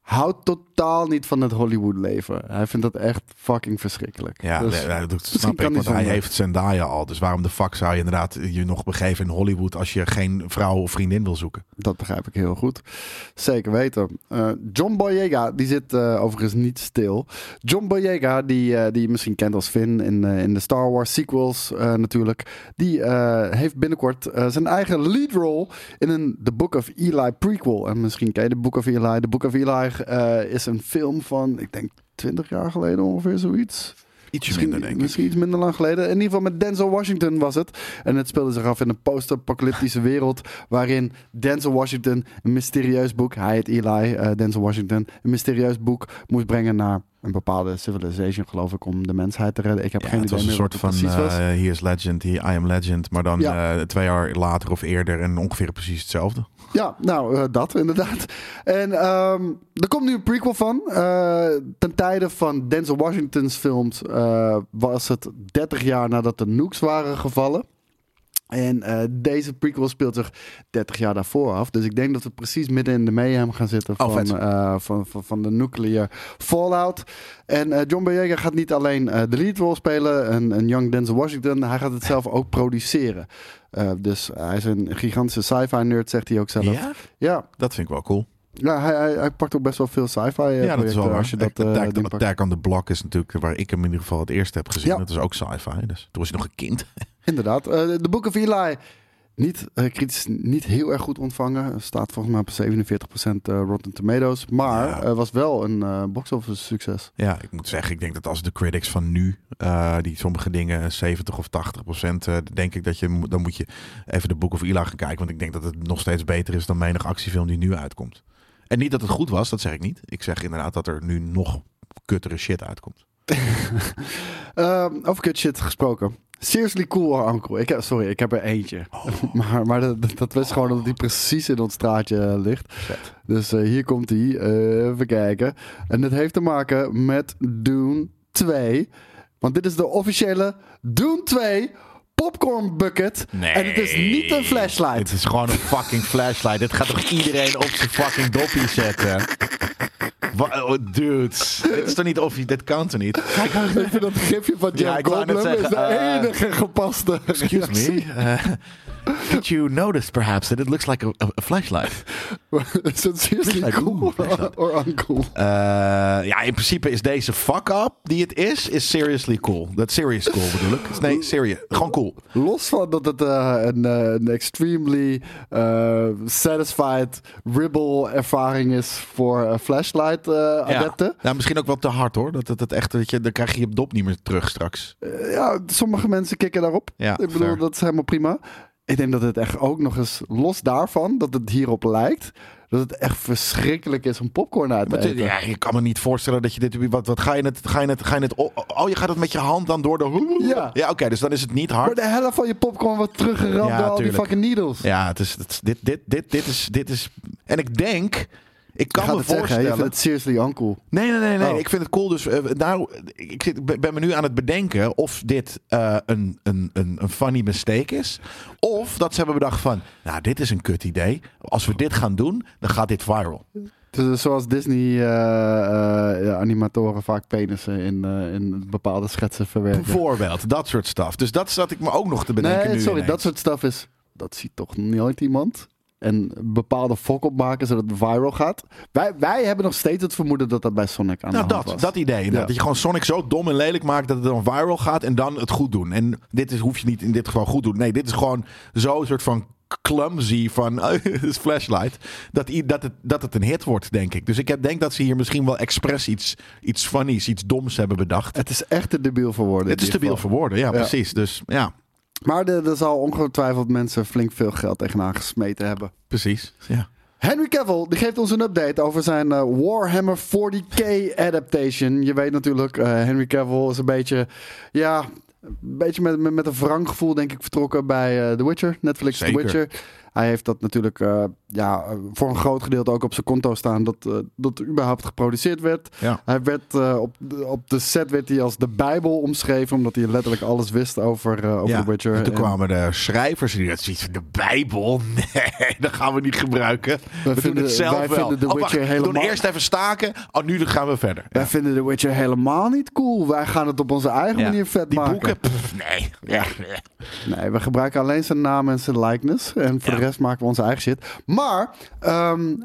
houdt totaal niet van het Hollywood-leven. Hij vindt dat echt fucking verschrikkelijk. Ja, dus, dat snap ik, want hij heeft Zendaya al. Dus waarom de fuck zou je inderdaad je nog begeven in Hollywood... als je geen vrouw of vriendin wil zoeken? Dat begrijp ik heel goed. Zeker weten. John Boyega, die zit overigens niet stil. John Boyega, die je misschien kent als Finn in de Star Wars sequels natuurlijk... die heeft binnenkort zijn eigen lead role in een The Book of Eli prequel. En misschien ken je The Book of Eli. The Book of Eli... is een film van, ik denk 20 jaar geleden ongeveer, zoiets. Misschien iets minder lang geleden. In ieder geval met Denzel Washington was het. En het speelde zich af in een post-apocalyptische wereld... waarin Denzel Washington een mysterieus boek... hij heet Eli, Denzel Washington... een mysterieus boek moest brengen naar... een bepaalde civilization, geloof ik, om de mensheid te redden. Ik heb geen idee meer. Het was een soort van He is Legend, I am Legend, maar dan 2 jaar later of eerder en ongeveer precies hetzelfde. Ja, nou, dat inderdaad. En er komt nu een prequel van. Ten tijde van Denzel Washington's films was het 30 jaar nadat de nukes waren gevallen. En deze prequel speelt zich 30 jaar daarvoor af. Dus ik denk dat we precies midden in de mayhem gaan zitten van de nuclear fallout. En John Boyega gaat niet alleen de lead role spelen, een young Denzel Washington. Hij gaat het zelf ook produceren. Dus hij is een gigantische sci-fi nerd, zegt hij ook zelf. Ja, dat vind ik wel cool. Ja, hij pakt ook best wel veel sci-fi. Ja, dat is wel waar. Attack on the Block is natuurlijk waar ik hem in ieder geval het eerst heb gezien. Ja. Dat is ook sci-fi. Dus toen was hij nog een kind. Inderdaad. The Book of Eli, kritisch niet heel erg goed ontvangen. Staat volgens mij op 47% Rotten Tomatoes. Maar was wel een box-office succes. Ja, ik moet zeggen, ik denk dat als de critics van nu... die sommige dingen 70% of 80%... denk ik dat dan moet je even The Book of Eli gaan kijken. Want ik denk dat het nog steeds beter is dan menig actiefilm die nu uitkomt. En niet dat het goed was, dat zeg ik niet. Ik zeg inderdaad dat er nu nog kuttere shit uitkomt. Over kut shit gesproken. Seriously Cool Uncle. Ik heb er eentje. Oh. Maar dat was gewoon omdat die precies in ons straatje ligt. Vet. Dus hier komt die. Even kijken. En dat heeft te maken met Dune 2. Want dit is de officiële Dune 2... popcorn bucket. Nee. En het is niet een flashlight. Het is gewoon een fucking flashlight. Dit gaat toch iedereen op zijn fucking doppie zetten? Wow, dudes. Dit is toch niet of je... Dit kan toch niet? Kijk, ik vind dat gifje van Jeff Goldblum is de enige gepaste. Excuse me. Did you notice perhaps that it looks like a flashlight? Is dat seriously like, cool or uncool? Ja, in principe is deze fuck-up die het is seriously cool. Dat serious cool bedoel ik. Nee, serious. Gewoon cool. Los van dat het een extremely satisfied ribble ervaring is voor flashlight adepten. Ja. Nou, misschien ook wel te hard hoor. Dat echt, dan krijg je dop niet meer terug straks. Ja, sommige mensen kicken daarop. Ja, ik bedoel, dat is helemaal prima. Ik denk dat het echt ook nog eens, los daarvan, dat het hierop lijkt, dat het echt verschrikkelijk is om popcorn uit te eten. Ja, je kan me niet voorstellen dat je dit... Wat ga je het... Oh, je gaat het met je hand dan door de... Ja, oké, dus dan is het niet hard. Maar de helft van je popcorn wordt teruggeramd door al die fucking needles. Ja, dit is... En ik denk... Ik kan me voorstellen. Zeggen, je vindt het seriously uncool. Nee. Oh. Ik vind het cool. Dus ik ben me nu aan het bedenken of dit een funny mistake is. Of dat ze hebben bedacht van... Nou, dit is een kut idee. Als we dit gaan doen, dan gaat dit viral. Dus zoals Disney animatoren vaak penissen in bepaalde schetsen verwerken. Bijvoorbeeld, dat soort stuff. Dus dat zat ik me ook nog te bedenken. Nee, sorry, dat soort stuff is... Dat ziet toch nooit iemand? en bepaalde fok opmaken zodat het viral gaat. Wij hebben nog steeds het vermoeden dat dat bij Sonic aan de hand was. Dat idee. Ja. Dat je gewoon Sonic zo dom en lelijk maakt dat het dan viral gaat en dan het goed doen. En dit hoef je niet in dit geval goed doen. Nee, dit is gewoon zo'n soort van clumsy van Flashlight. Dat het een hit wordt, denk ik. Dus ik denk dat ze hier misschien wel expres iets funnies, iets doms hebben bedacht. Het is echt te debiel voor woorden. Het is te debiel voor woorden, ja, precies. Dus ja. Maar er zal ongetwijfeld mensen flink veel geld tegenaan gesmeten hebben. Precies, ja. Henry Cavill die geeft ons een update over zijn Warhammer 40k adaptation. Je weet natuurlijk, Henry Cavill is een beetje met een wrang gevoel, denk ik, vertrokken bij The Witcher. Netflix Zeker. The Witcher. Hij heeft dat natuurlijk voor een groot gedeelte ook op zijn konto staan. Dat überhaupt geproduceerd werd. Ja. Hij werd op de set werd hij als de Bijbel omschreven. Omdat hij letterlijk alles wist over The Witcher. En toen kwamen de schrijvers die dat zoiets van de Bijbel. Nee, dat gaan we niet gebruiken. We doen eerst even staken. Oh, nu gaan we verder. Wij vinden The Witcher helemaal niet cool. Wij gaan het op onze eigen manier vet maken. Die boeken? Pff, nee. Ja. Nee, we gebruiken alleen zijn naam en zijn likeness. En voor de rest maken we onze eigen shit. Maar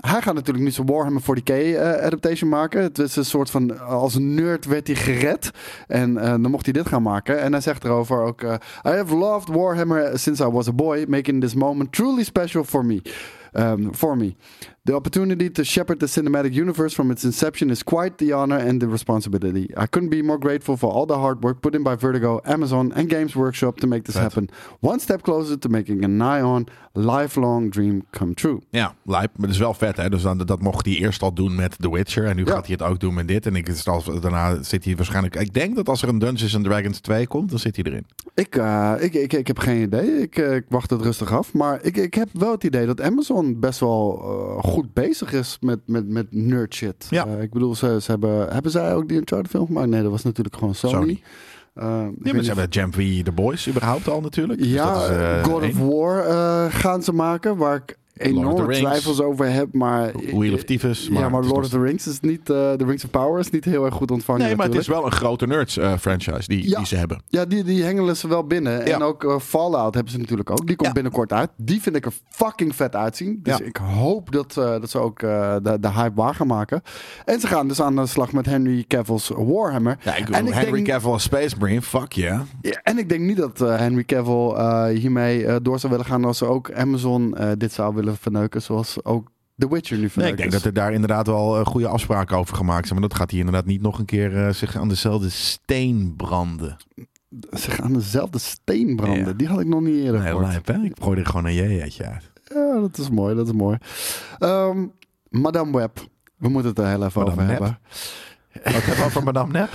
hij gaat natuurlijk nu zijn Warhammer 40k adaptation maken. Het is een soort van, als nerd werd hij gered. En dan mocht hij dit gaan maken. En hij zegt erover ook, I have loved Warhammer since I was a boy, making this moment truly special for me. The opportunity to shepherd the cinematic universe from its inception is quite the honor and the responsibility. I couldn't be more grateful for all the hard work put in by Vertigo, Amazon and Games Workshop to make this happen. One step closer to making a nigh-on lifelong dream come true. Ja, lijp. Maar dat is wel vet, hè? Dus dat mocht hij eerst al doen met The Witcher en nu gaat hij het ook doen met dit. En daarna zit hij waarschijnlijk... Ik denk dat als er een Dungeons & Dragons 2 komt, dan zit hij erin. Ik heb geen idee. Ik wacht het rustig af. Maar ik heb wel het idee dat Amazon best wel... goed bezig is met nerd shit. Ja. Ik bedoel, ze hebben zij ook die Uncharted film gemaakt? Nee, dat was natuurlijk gewoon Sony. Maar ze hebben Jam V The Boys überhaupt al natuurlijk. Ja, dus dat is, God of War gaan ze maken, waar ik enorme twijfels over heb, maar... Wheel of Thieves. Ja, maar Lord of the Rings is niet... The Rings of Power is niet heel erg goed ontvangen. Nee, maar natuurlijk. Het is wel een grote nerds franchise die ze hebben. Ja, die hengelen ze wel binnen. Ja. En ook Fallout hebben ze natuurlijk ook. Die komt binnenkort uit. Die vind ik er fucking vet uitzien. Dus ik hoop dat ze ook de hype waar gaan maken. En ze gaan dus aan de slag met Henry Cavill's Warhammer. Ja, Henry Cavill als Space Marine, fuck yeah. Ja, en ik denk niet dat Henry Cavill hiermee door zou willen gaan als ze ook Amazon dit zou willen verneuken, zoals ook The Witcher nu verneuken. Nee, ik denk dat er daar inderdaad wel goede afspraken over gemaakt zijn, maar dat gaat hij inderdaad niet nog een keer zich aan dezelfde steen branden. Zich aan dezelfde steen branden? Ja. Die had ik nog niet eerder gehoord. Nee, ik gooi er gewoon een jeetje uit. Ja, dat is mooi, dat is mooi. Madame Web. We moeten het er heel even over hebben. Wat hebben we over Madame Nep?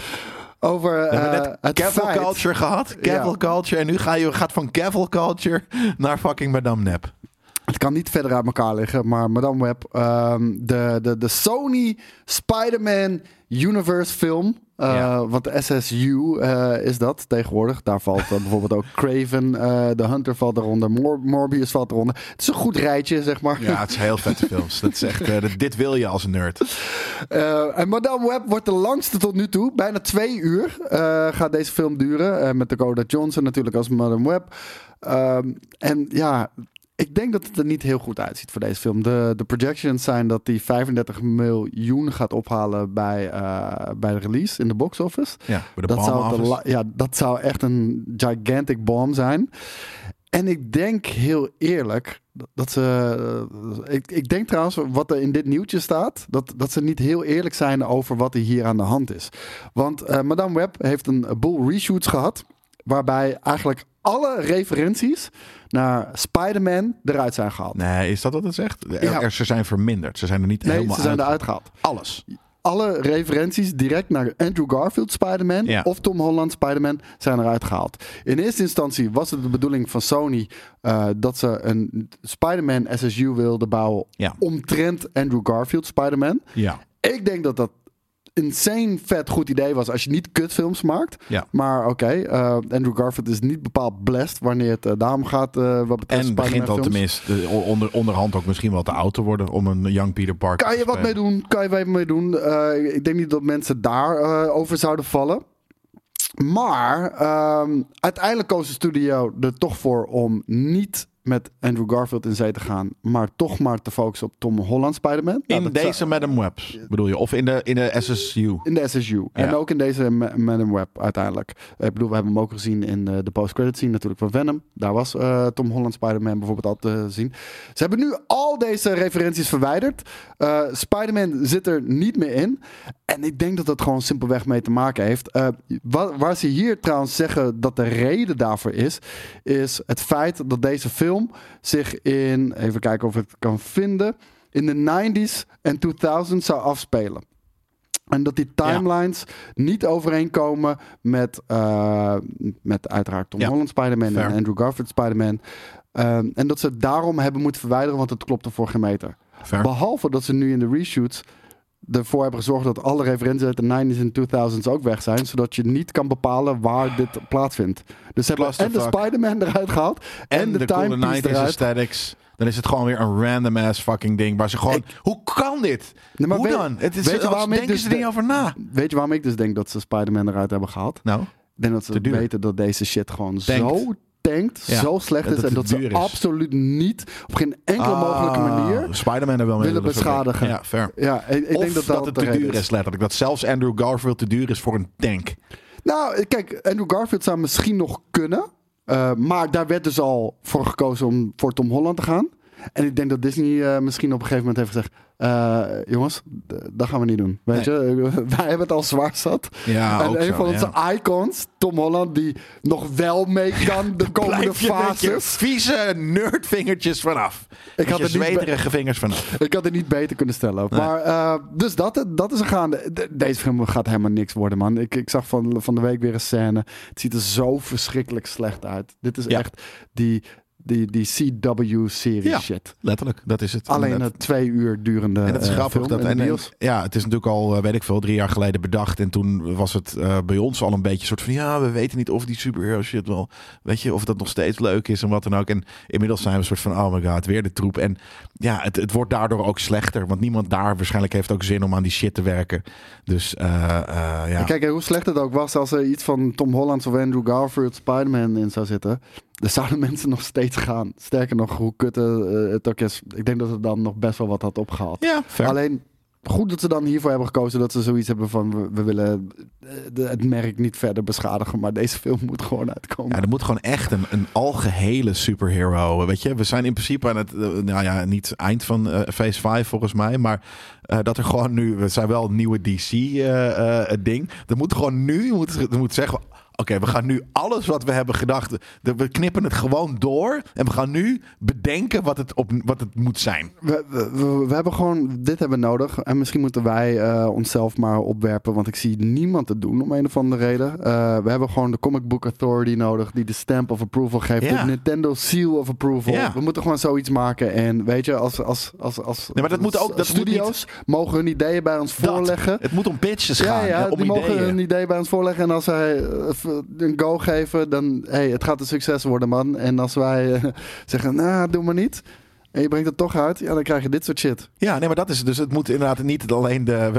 Over het Cavill feit. Culture gehad. Cavill culture. En nu gaat van Cavill culture naar fucking Madame Nep. Het kan niet verder uit elkaar liggen, maar Madame Web, de Sony Spider-Man Universe film, want de SSU is dat tegenwoordig. Daar valt bijvoorbeeld ook Craven, The Hunter valt eronder, Morbius valt eronder. Het is een goed rijtje, zeg maar. Ja, het is heel vette films. Dat is echt, dit wil je als nerd. En Madame Web wordt de langste tot nu toe. Bijna 2 uur gaat deze film duren. Met Dakota Johnson natuurlijk als Madame Web. En ja... Ik denk dat het er niet heel goed uitziet voor deze film. De projections zijn dat die 35 miljoen gaat ophalen bij de release in de box office. Ja, dat zou echt een gigantic bomb zijn. En ik denk heel eerlijk dat ze... Ik denk trouwens wat er in dit nieuwtje staat... dat ze niet heel eerlijk zijn over wat er hier aan de hand is. Want Madame Web heeft een boel reshoots gehad... waarbij eigenlijk... alle referenties naar Spider-Man eruit zijn gehaald. Nee, is dat wat het zegt? Ze zijn verminderd. Ze zijn er niet helemaal uit. Nee, ze zijn eruit gehaald. Alles. Alle referenties direct naar Andrew Garfield Spider-Man... of Tom Holland Spider-Man zijn eruit gehaald. In eerste instantie was het de bedoeling van Sony... dat ze een Spider-Man SSU wilden bouwen... omtrent Andrew Garfield Spider-Man. Ja. Ik denk dat dat... insane vet goed idee was als je niet kutfilms maakt. Ja. Maar Andrew Garfield is niet bepaald blessed wanneer het daarom gaat. Wat betreft en begint al tenminste onderhand ook misschien wel te oud te worden om een young Peter Parker te spelen. Kan je wat mee doen? Ik denk niet dat mensen daar over zouden vallen. Maar uiteindelijk koos de studio er toch voor om niet met Andrew Garfield in zee te gaan, maar toch maar te focussen op Tom Holland Spider-Man. In deze Madam Web, bedoel je? Of in de SSU? In de SSU. Ja. En ook in deze Madam Web uiteindelijk. Ik bedoel, we hebben hem ook gezien in de post-credit scene natuurlijk van Venom. Daar was Tom Holland Spider-Man bijvoorbeeld al te zien. Ze hebben nu al deze referenties verwijderd. Spider-Man zit er niet meer in. En ik denk dat dat gewoon simpelweg mee te maken heeft. Waar ze hier trouwens zeggen dat de reden daarvoor is het feit dat deze film zich in, even kijken of ik het kan vinden, in de 90s en 2000s zou afspelen. En dat die timelines niet overeenkomen met uiteraard Tom Holland Spider-Man en Andrew Garfield Spider-Man. En dat ze het daarom hebben moeten verwijderen, want het klopte voor geen meter. Fair. Behalve dat ze nu in de reshoots ervoor hebben gezorgd dat alle referenties uit de 90s en 2000s ook weg zijn, zodat je niet kan bepalen waar dit plaatsvindt. Dus ze hebben en de Spider-Man eruit gehaald en de coole 90s eruit. Aesthetics. Dan is het gewoon weer een random ass fucking ding waar ze gewoon... hoe kan dit? Nee, maar hoe dan? Het is, weet je waarom denken dus ze er niet over na? Weet je waarom ik dus denk dat ze Spider-Man eruit hebben gehaald? Nou, ik denk dat ze weten dat deze shit gewoon zo tankt, zo slecht is en dat ze absoluut niet op geen enkele mogelijke manier Spider-Man er wel mee willen beschadigen. Ja, fair. Ja, ik denk dat het te duur is, letterlijk. Dat zelfs Andrew Garfield te duur is voor een tank. Nou, kijk, Andrew Garfield zou misschien nog kunnen, maar daar werd dus al voor gekozen om voor Tom Holland te gaan. En ik denk dat Disney misschien op een gegeven moment heeft gezegd, jongens, dat gaan we niet doen. Weet je, wij hebben het al zwaar zat. Ja, en een van onze icons, Tom Holland, die nog wel mee kan de komende fases. Vieze nerdvingertjes vanaf. Ik had er zweterige vingers vanaf. Ik had het niet beter kunnen stellen. Nee. Maar dus dat is een gaande. Deze film gaat helemaal niks worden, man. Ik zag van de week weer een scène. Het ziet er zo verschrikkelijk slecht uit. Dit is echt die CW-serie shit. Letterlijk, dat is het. Alleen een 2 uur durende en dat is grappig, film. Het is natuurlijk al, weet ik veel, 3 jaar geleden bedacht. En toen was het bij ons al een beetje soort van, we weten niet of die superhero shit wel, weet je, of dat nog steeds leuk is en wat dan ook. En inmiddels zijn we een soort van, oh my god, weer de troep. En ja, het wordt daardoor ook slechter. Want niemand daar waarschijnlijk heeft ook zin om aan die shit te werken. Dus ja. En kijk, hoe slecht het ook was, als er iets van Tom Holland of Andrew Garfield Spider-Man in zou zitten, er zouden mensen nog steeds gaan. Sterker nog, hoe kut het ook is, ik denk dat het dan nog best wel wat had opgehaald. Ja, fair. Alleen, goed dat ze dan hiervoor hebben gekozen, dat ze zoiets hebben van, we willen het merk niet verder beschadigen, maar deze film moet gewoon uitkomen. Ja, er moet gewoon echt een algehele superhero, weet je. We zijn in principe aan het, niet eind van Phase 5 volgens mij, maar dat er gewoon nu, we zijn wel een nieuwe DC ding. Dat moet gewoon nu, je moet zeggen, Oké, we gaan nu alles wat we hebben gedacht, we knippen het gewoon door en we gaan nu bedenken wat het moet zijn. We hebben gewoon, dit hebben we nodig. En misschien moeten wij onszelf maar opwerpen, want ik zie niemand het doen om een of andere reden. We hebben gewoon de Comic Book Authority nodig, die de stamp of approval geeft. Yeah. De Nintendo seal of approval. Yeah. We moeten gewoon zoiets maken. En weet je, als studio's mogen hun ideeën bij ons voorleggen. Het moet om pitches gaan. Ja, om die ideeën. Mogen hun ideeën bij ons voorleggen en als zij een go geven, dan het gaat een succes worden, man. En als wij zeggen, doe maar niet, en je brengt het toch uit, dan krijg je dit soort shit. Ja, nee, maar dat is dus, het moet inderdaad niet alleen we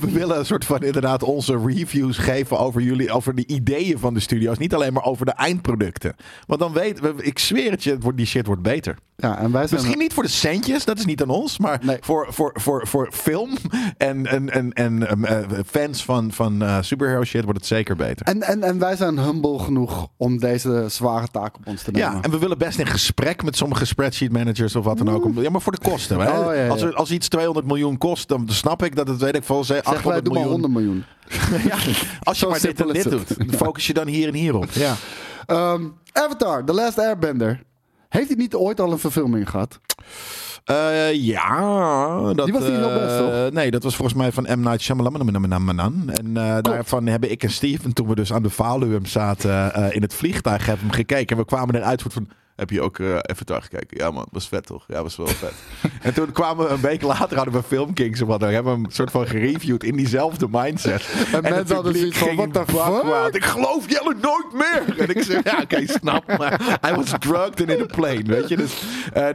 willen een soort van inderdaad onze reviews geven over jullie, over de ideeën van de studio's, niet alleen maar over de eindproducten. Want dan ik zweer het je, die shit wordt beter. Ja, en wij zijn misschien niet voor de centjes, dat is niet aan ons, maar voor film en fans van superhero shit wordt het zeker beter. En wij zijn humble genoeg om deze zware taak op ons te nemen. Ja, en we willen best in gesprek met sommige spreadsheet managers of wat dan ook. Ja, maar voor de kosten. Hè? Oh, ja. Als iets 200 miljoen kost, dan snap ik dat het, weet ik veel, 800 miljoen. Doe maar 100 miljoen. Ja, als je maar dit en dit doet, focus je dan hier en hier op. Ja. Avatar, The Last Airbender. Heeft hij niet ooit al een verfilming gehad? Die was niet heel best, toch? Nee, dat was volgens mij van M. Night Shyamalan. En daarvan hebben ik en Steven, toen we dus aan de Valuum zaten in het vliegtuig, hebben hem gekeken. En we kwamen eruit van, heb je ook Avatar gekeken? Ja man, was vet toch? Ja, was wel vet. En toen kwamen we een week later, hadden we GameKings en wat dan. Hebben we hem soort van gereviewd in diezelfde mindset. En mensen hadden zoiets van, what the fuck? Ik geloof jullie nooit meer! En ik zeg, oké, snap maar. Hij was drugged and in a plane, weet je. Dus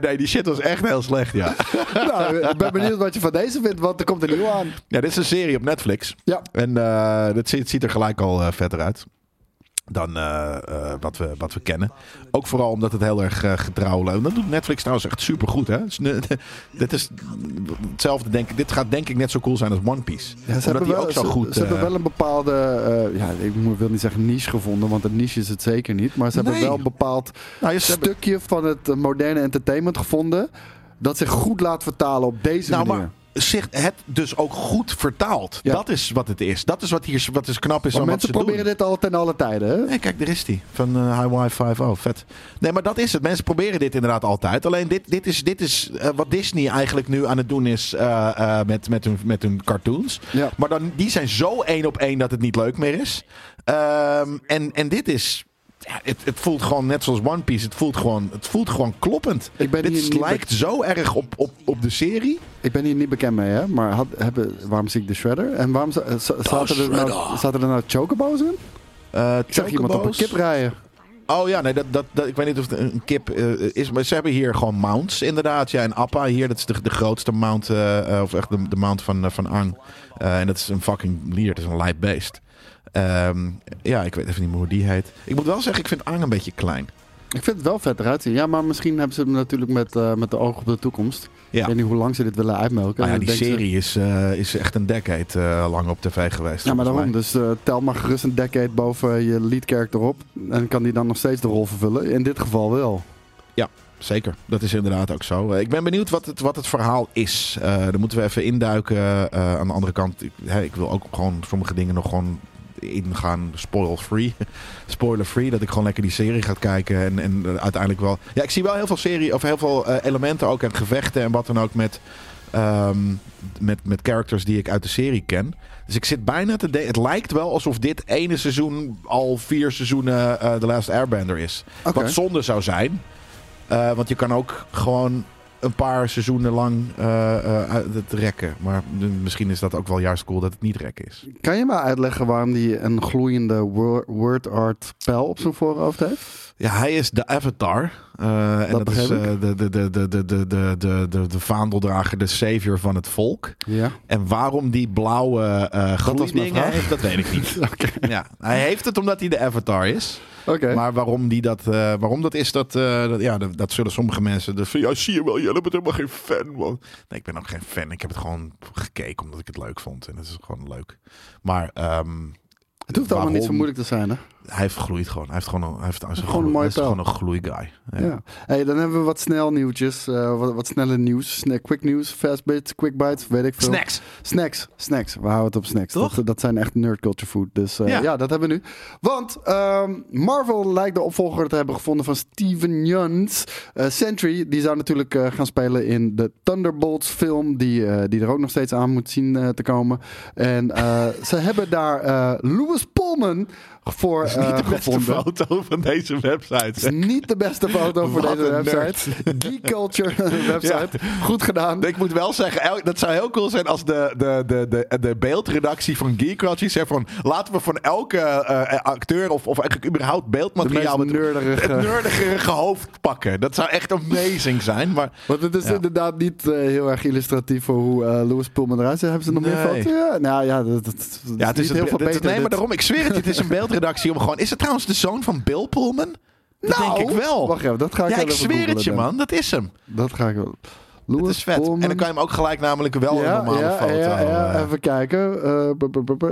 nee, die shit was echt heel slecht, ja. Nou, ik ben benieuwd wat je van deze vindt, want er komt een nieuw aan. Ja, dit is een serie op Netflix. Ja. En dat ziet er gelijk al vetter uit. dan wat we kennen. Ook vooral omdat het heel erg getrouw loopt. Dat doet Netflix trouwens echt supergoed. Dit is hetzelfde, denk ik. Dit gaat denk ik net zo cool zijn als One Piece. Ja, ze hebben wel, ook zo goed, ze hebben wel een bepaalde... ik wil niet zeggen niche gevonden, want een niche is het zeker niet. Maar ze hebben wel een bepaald stukje van het moderne entertainment gevonden... dat zich goed laat vertalen op deze manier. Zich het dus ook goed vertaald. Ja. Dat is wat het is. Dat is wat knap is. Maar mensen proberen dit al ten alle tijden. Hè? Nee, kijk, daar is die. Van High Five. Oh, vet. Nee, maar dat is het. Mensen proberen dit inderdaad altijd. Alleen dit is wat Disney eigenlijk nu aan het doen is met hun cartoons. Ja. Maar dan, die zijn zo 1 op 1 dat het niet leuk meer is. En dit is... Ja, het voelt gewoon net zoals One Piece. Het voelt gewoon kloppend. Dit lijkt zo erg op de serie. Ik ben hier niet bekend mee, hè? Maar waarom zie ik de Shredder? En waarom zaten er nou chocobo's in? Ik zag iemand op een kip rijden. Oh ja, nee, dat, ik weet niet of het een kip is. Maar ze hebben hier gewoon mounts, inderdaad. Ja, en Appa hier, dat is de grootste mount. Of echt de mount van Aang. En dat is een fucking lier. Het is een light beest. Ik weet even niet meer hoe die heet. Ik moet wel zeggen, ik vind Aang een beetje klein. Ik vind het wel vet eruit zien. Ja, maar misschien hebben ze hem natuurlijk met de ogen op de toekomst. Ja. Ik weet niet hoe lang ze dit willen uitmelken. Ah, ja, die serie is echt een decade lang op tv geweest. Ja, maar daarom. Dus tel maar gerust een decade boven je lead character op. En kan die dan nog steeds de rol vervullen? In dit geval wel. Ja. Zeker, dat is inderdaad ook zo. Ik ben benieuwd wat het verhaal is. Daar moeten we even induiken. Aan de andere kant, ik wil ook gewoon sommige dingen nog gewoon ingaan. Spoiler free, dat ik gewoon lekker die serie ga kijken. En uiteindelijk wel... Ja, ik zie wel heel veel serie of heel veel elementen ook en gevechten en wat dan ook met characters die ik uit de serie ken. Dus ik zit bijna te denken... Het lijkt wel alsof dit ene seizoen al 4 seizoenen The Last Airbender is. Okay. Wat zonde zou zijn... want je kan ook gewoon een paar seizoenen lang het rekken. Maar misschien is dat ook wel juist cool dat het niet rekken is. Kan je maar uitleggen waarom hij een gloeiende word art pijl op zijn voorhoofd heeft? Ja, hij is de Avatar. En dat is de vaandeldrager, de savior van het volk. Ja. En waarom die blauwe gloeidingen heeft, dat weet ik niet. Okay. Ja, hij heeft het omdat hij de Avatar is. Okay. Maar waarom dat is, dat zullen sommige mensen... ja, zie je wel, jullie bent helemaal geen fan, man. Nee, ik ben ook geen fan. Ik heb het gewoon gekeken omdat ik het leuk vond. En dat is gewoon leuk. Maar... het hoeft allemaal niet zo moeilijk te zijn, hè? Hij gloeit gewoon. Hij is gewoon een gloeiguy. Ja. Ja. Hey, dan hebben we wat snel nieuwtjes. Wat snelle nieuws. Quick nieuws, fast bites, quick bites, weet ik veel. Snacks. We houden het op snacks. Dat zijn echt nerd culture food. Dus ja, dat hebben we nu. Want Marvel lijkt de opvolger te hebben gevonden van Steven Gunn's Sentry. Die zou natuurlijk gaan spelen in de Thunderbolts film. Die er ook nog steeds aan moet zien te komen. En ze hebben daar Louis Pullman... voor, dat is niet de beste foto van deze website. Het is niet de beste foto voor deze website. Geek Culture website. Ja. Goed gedaan. Ik moet wel zeggen, dat zou heel cool zijn als de beeldredactie van Geek Culture zegt van... laten we van elke acteur of eigenlijk überhaupt beeldmateriaal... het nerdige hoofd pakken. Dat zou echt amazing zijn. Want het is inderdaad niet heel erg illustratief voor hoe Louis Pullman eruit ziet. Hebben ze nog meer foto's? Ja, nou ja, dat is niet heel veel beter. Nee, maar daarom, ik zweer het, het is een beeld. Redactie om gewoon... Is het trouwens de zoon van Bill Pullman? Dat denk ik wel. Wacht even, dat ga ik even googlen. Ik zweer het je, man. Dat is hem. Dat ga ik wel. Dat is vet. Pullman. En dan kan je hem ook gelijk namelijk wel een normale foto. Ja. Even kijken.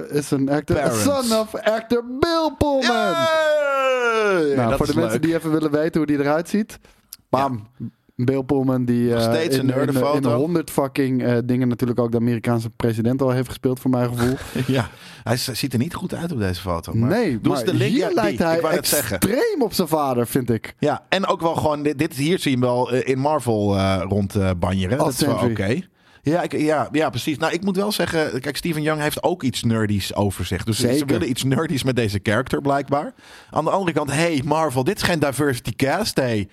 Is een actor. Parents. A son of actor Bill Pullman. Yeah! Nou, voor de mensen die even willen weten hoe die eruit ziet. Bam. Ja. Bill Pullman die in 100 fucking dingen natuurlijk ook de Amerikaanse president al heeft gespeeld, voor mijn gevoel. Ja, hij ziet er niet goed uit op deze foto. Maar nee, maar de link, hier lijkt hij extreem op zijn vader, vind ik. Ja, en ook wel gewoon, dit hier zie je hem wel in Marvel rondbanjeren. Dat is wel oké. Ja, precies. Nou, ik moet wel zeggen... Kijk, Steven Yeun heeft ook iets nerdies over zich. Dus zeker. Ze willen iets nerdies met deze character, blijkbaar. Aan de andere kant... Hey, Marvel, dit is geen diversity cast, hey.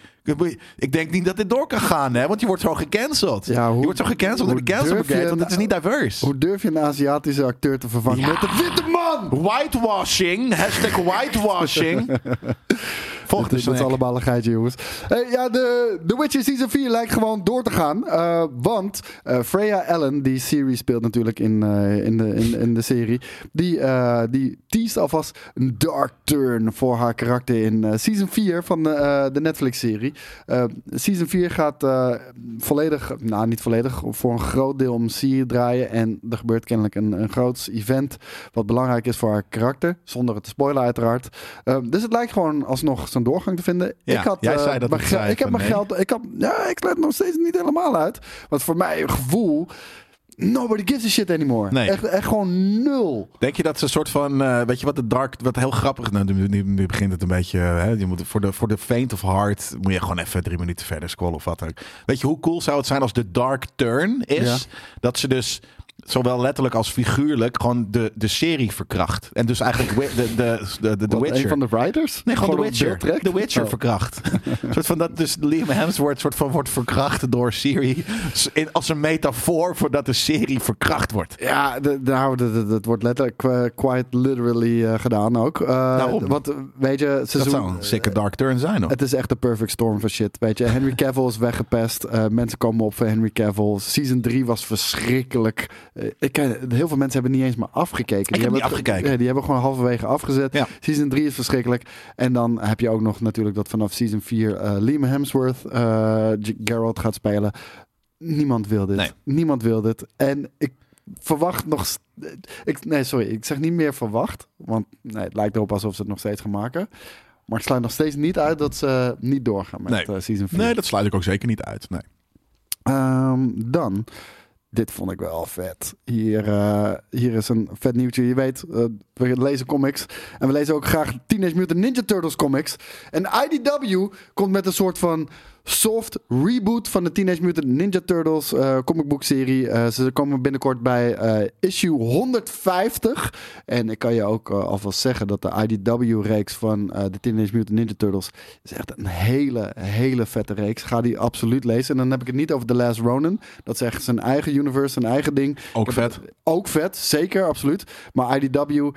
Ik denk niet dat dit door kan gaan, hè. Want je wordt zo gecanceld. Ja, je wordt zo gecanceld door de cancelbrigade, want het is niet divers. Hoe durf je een Aziatische acteur te vervangen met een witte man? Whitewashing. #whitewashing. Volg dus dat is allemaal een geitje, jongens. Ja, The Witcher Season 4 lijkt gewoon door te gaan. Want Freya Allen, die Ciri speelt natuurlijk in de serie, die teast alvast een dark turn voor haar karakter in Season 4 van de Netflix-serie. Season 4 gaat volledig, nou niet volledig, voor een groot deel om Ciri draaien. En er gebeurt kennelijk een groots event wat belangrijk is voor haar karakter. Zonder het te spoilen uiteraard. Dus het lijkt gewoon alsnog zijn doorgang te vinden. Ja, ik had, jij zei dat het zei. Ik heb mijn geld... Ik sluit het nog steeds niet helemaal uit. Want voor mij een gevoel... Nobody gives a shit anymore. Nee. Echt gewoon nul. Denk je dat ze een soort van... weet je wat de dark... Wat heel grappig... Nou, nu begint het een beetje... Hè, je moet voor de faint of heart... Moet je gewoon even 3 minuten verder scrollen of wat dan ook. Weet je hoe cool zou het zijn als de dark turn is? Ja. Dat ze dus... Zowel letterlijk als figuurlijk gewoon de serie verkracht. En dus eigenlijk de Witcher. Een van de writers? Nee, gewoon The Witcher verkracht. Een soort van dat dus Liam Hemsworth soort van wordt verkracht door Ciri. Als een metafoor voor dat de serie verkracht wordt. Ja, dat wordt letterlijk quite literally gedaan ook. Want, weet je, dat zou een sikke dark turn zijn hoor. Het is echt de perfect storm van shit. Weet je, Henry Cavill is weggepest. Mensen komen op voor Henry Cavill. Season 3 was verschrikkelijk. Heel veel mensen hebben niet eens maar afgekeken. Die hebben gewoon halverwege afgezet. Ja. Season 3 is verschrikkelijk. En dan heb je ook nog natuurlijk dat vanaf Season 4... Liam Hemsworth Geralt gaat spelen. Niemand wil dit. Nee. Niemand wil dit. En ik verwacht nog... Ik zeg niet meer verwacht. Want het lijkt erop alsof ze het nog steeds gaan maken. Maar het sluit nog steeds niet uit dat ze niet doorgaan met Season 4. Nee, dat sluit ik ook zeker niet uit. Nee. Dan... Dit vond ik wel vet. Hier is een vet nieuwtje. Je weet, we lezen comics. En we lezen ook graag Teenage Mutant Ninja Turtles comics. En IDW komt met een soort van soft reboot van de Teenage Mutant Ninja Turtles comicboekserie. Ze komen binnenkort bij issue 150. En ik kan je ook alvast zeggen dat de IDW-reeks van de Teenage Mutant Ninja Turtles is echt een hele, hele vette reeks. Ga die absoluut lezen. En dan heb ik het niet over The Last Ronin. Dat is echt zijn eigen universe, zijn eigen ding. Ook vet. Ook vet, zeker, absoluut. Maar IDW...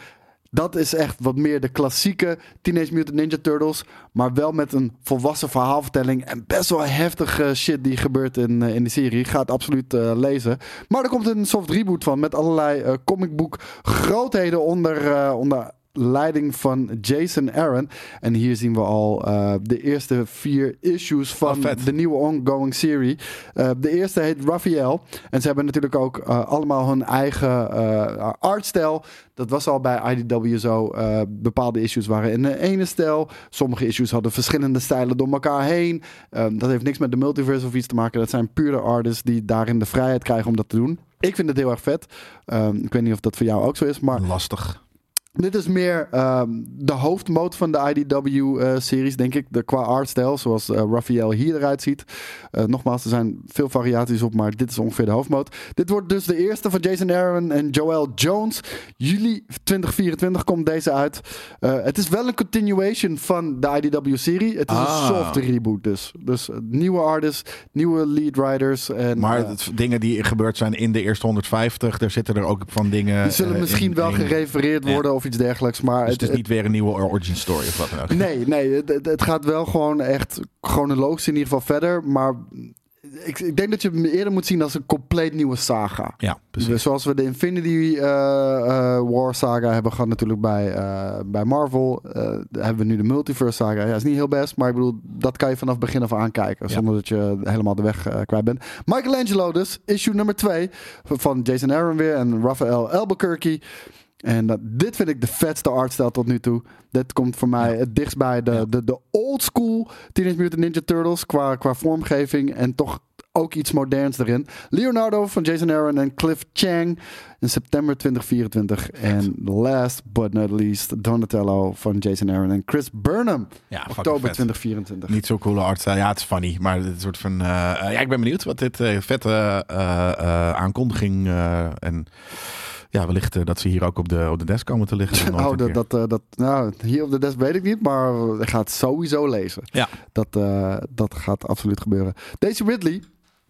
Dat is echt wat meer de klassieke Teenage Mutant Ninja Turtles. Maar wel met een volwassen verhaalvertelling. En best wel heftige shit die gebeurt in de serie. Ga het absoluut lezen. Maar er komt een soft reboot van. Met allerlei comicboek grootheden onder leiding van Jason Aaron. En hier zien we al de eerste 4 issues van de nieuwe ongoing serie. De eerste heet Raphael. En ze hebben natuurlijk ook allemaal hun eigen artstijl. Dat was al bij IDW zo. Bepaalde issues waren in de ene stijl. Sommige issues hadden verschillende stijlen door elkaar heen. Dat heeft niks met de multiverse of iets te maken. Dat zijn pure artists die daarin de vrijheid krijgen om dat te doen. Ik vind het heel erg vet. Ik weet niet of dat voor jou ook zo is, maar... Lastig. Dit is meer de hoofdmoot van de IDW-series, denk ik. Qua artstijl, zoals Raphael hier eruit ziet. Nogmaals, er zijn veel variaties op, maar dit is ongeveer de hoofdmoot. Dit wordt dus de eerste van Jason Aaron en Joel Jones. Juli 2024 komt deze uit. Het is wel een continuation van de IDW-serie. Het is een soft reboot dus. Dus nieuwe artists, nieuwe lead writers. En, maar dingen die gebeurd zijn in de eerste 150, daar zitten er ook van dingen... Die zullen misschien wel gerefereerd worden... Of iets dergelijks, maar... Dus het is niet weer een nieuwe origin story of wat dan ook. Nee, het gaat wel gewoon echt chronologisch in ieder geval verder, maar... Ik denk dat je het eerder moet zien als een compleet nieuwe saga. Ja, precies. Dus zoals we de Infinity War saga hebben gehad natuurlijk bij Marvel. Hebben we nu de Multiverse saga. Ja, is niet heel best, maar ik bedoel, dat kan je vanaf begin af aan kijken. Ja. Zonder dat je helemaal de weg kwijt bent. Michelangelo dus, issue nummer 2 van Jason Aaron weer en Raphael Albuquerque. En dit vind ik de vetste artstijl tot nu toe. Dit komt voor mij het dichtst bij de old school Teenage Mutant Ninja Turtles qua vormgeving en toch ook iets moderns erin. Leonardo van Jason Aaron en Cliff Chang in september 2024. En last but not least, Donatello van Jason Aaron en Chris Burnham. Ja, oktober 2024. Niet zo'n coole artstijl. Ja, het is funny. Maar het soort van... ik ben benieuwd wat dit vette aankondiging en... Ja, wellicht dat ze hier ook op de desk komen te liggen. Hier op de desk weet ik niet, maar ik ga het sowieso lezen. Ja. Dat gaat absoluut gebeuren. Daisy Ridley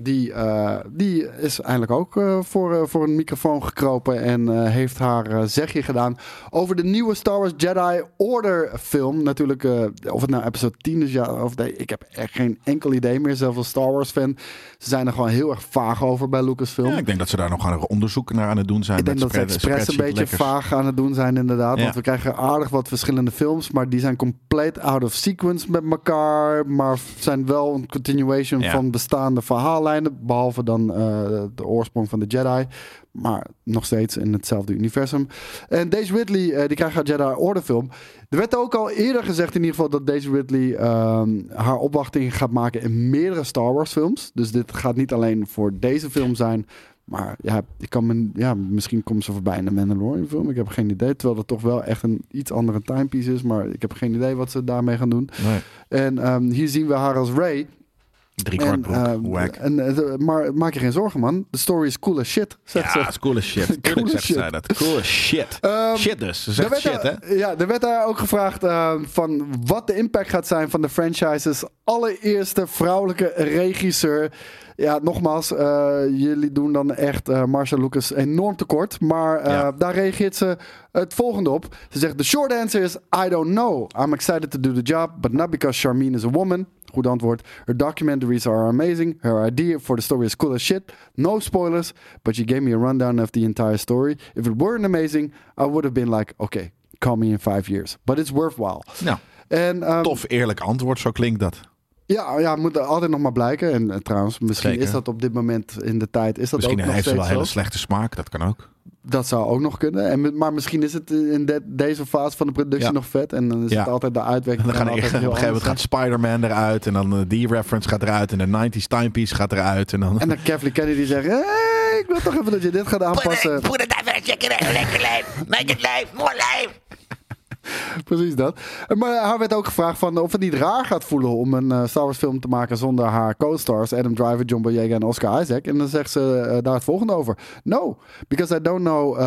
Die is eindelijk ook voor een microfoon gekropen en heeft haar zegje gedaan over de nieuwe Star Wars Jedi Order film. Natuurlijk, of het nou episode 10 is, ja, of nee, ik heb echt geen enkel idee meer. Zelfs als Star Wars fan, ze zijn er gewoon heel erg vaag over bij Lucasfilm. Ja, ik denk dat ze daar nog aan onderzoek naar aan het doen zijn. Ik denk dat ze expres een beetje vaag aan het doen zijn, inderdaad. Ja. Want we krijgen aardig wat verschillende films, maar die zijn compleet out of sequence met elkaar, maar zijn wel een continuation van bestaande verhalen. Behalve dan de oorsprong van de Jedi. Maar nog steeds in hetzelfde universum. En Daisy Ridley, die krijgt haar Jedi Order film. Er werd ook al eerder gezegd in ieder geval dat Daisy Ridley haar opwachting gaat maken in meerdere Star Wars films. Dus dit gaat niet alleen voor deze film zijn. Maar ja, misschien komt ze voorbij in de Mandalorian film. Ik heb geen idee. Terwijl dat toch wel echt een iets andere timepiece is. Maar ik heb geen idee wat ze daarmee gaan doen. Nee. En hier zien we haar als Rey. Maar maak je geen zorgen, man. De story is cool as shit, zegt ze. Ja, is cool as shit. Tuurlijk zegt zij dat. Cool as shit. Shit dus. Ze zegt shit, hè? Ja, er werd daar ook gevraagd van wat de impact gaat zijn van de franchise's allereerste vrouwelijke regisseur. Ja, nogmaals, jullie doen dan echt Marsha Lucas enorm tekort. Maar daar reageert ze het volgende op. Ze zegt, the short answer is, I don't know. I'm excited to do the job, but not because Charmin is a woman. Goed antwoord. Her documentaries are amazing. Her idea for the story is cool as shit. No spoilers, but she gave me a rundown of the entire story. If it weren't amazing, I would have been like, okay, call me in 5 years. But it's worthwhile. Nou, en, tof eerlijk antwoord, zo klinkt dat. Ja, moet altijd nog maar blijken. En trouwens, misschien Zeker. Is dat op dit moment in de tijd... Is dat misschien ook nog heeft steeds ze wel hele slechte smaak, dat kan ook. Dat zou ook nog kunnen. Maar misschien is het in deze fase van de productie nog vet. En dan is het altijd de uitwerking. Dan op een gegeven moment gaat Spider-Man eruit. En dan die reference gaat eruit. En de 90s timepiece gaat eruit. En dan Kathleen Kennedy zegt... Hey, ik wil toch even dat je dit gaat aanpassen. Put it even chicken in. Lekker lijf. Make it live. More live. Precies dat. Maar haar werd ook gevraagd van of het niet raar gaat voelen om een Star Wars film te maken zonder haar co-stars Adam Driver, John Boyega en Oscar Isaac. En dan zegt ze daar het volgende over. No, because I don't know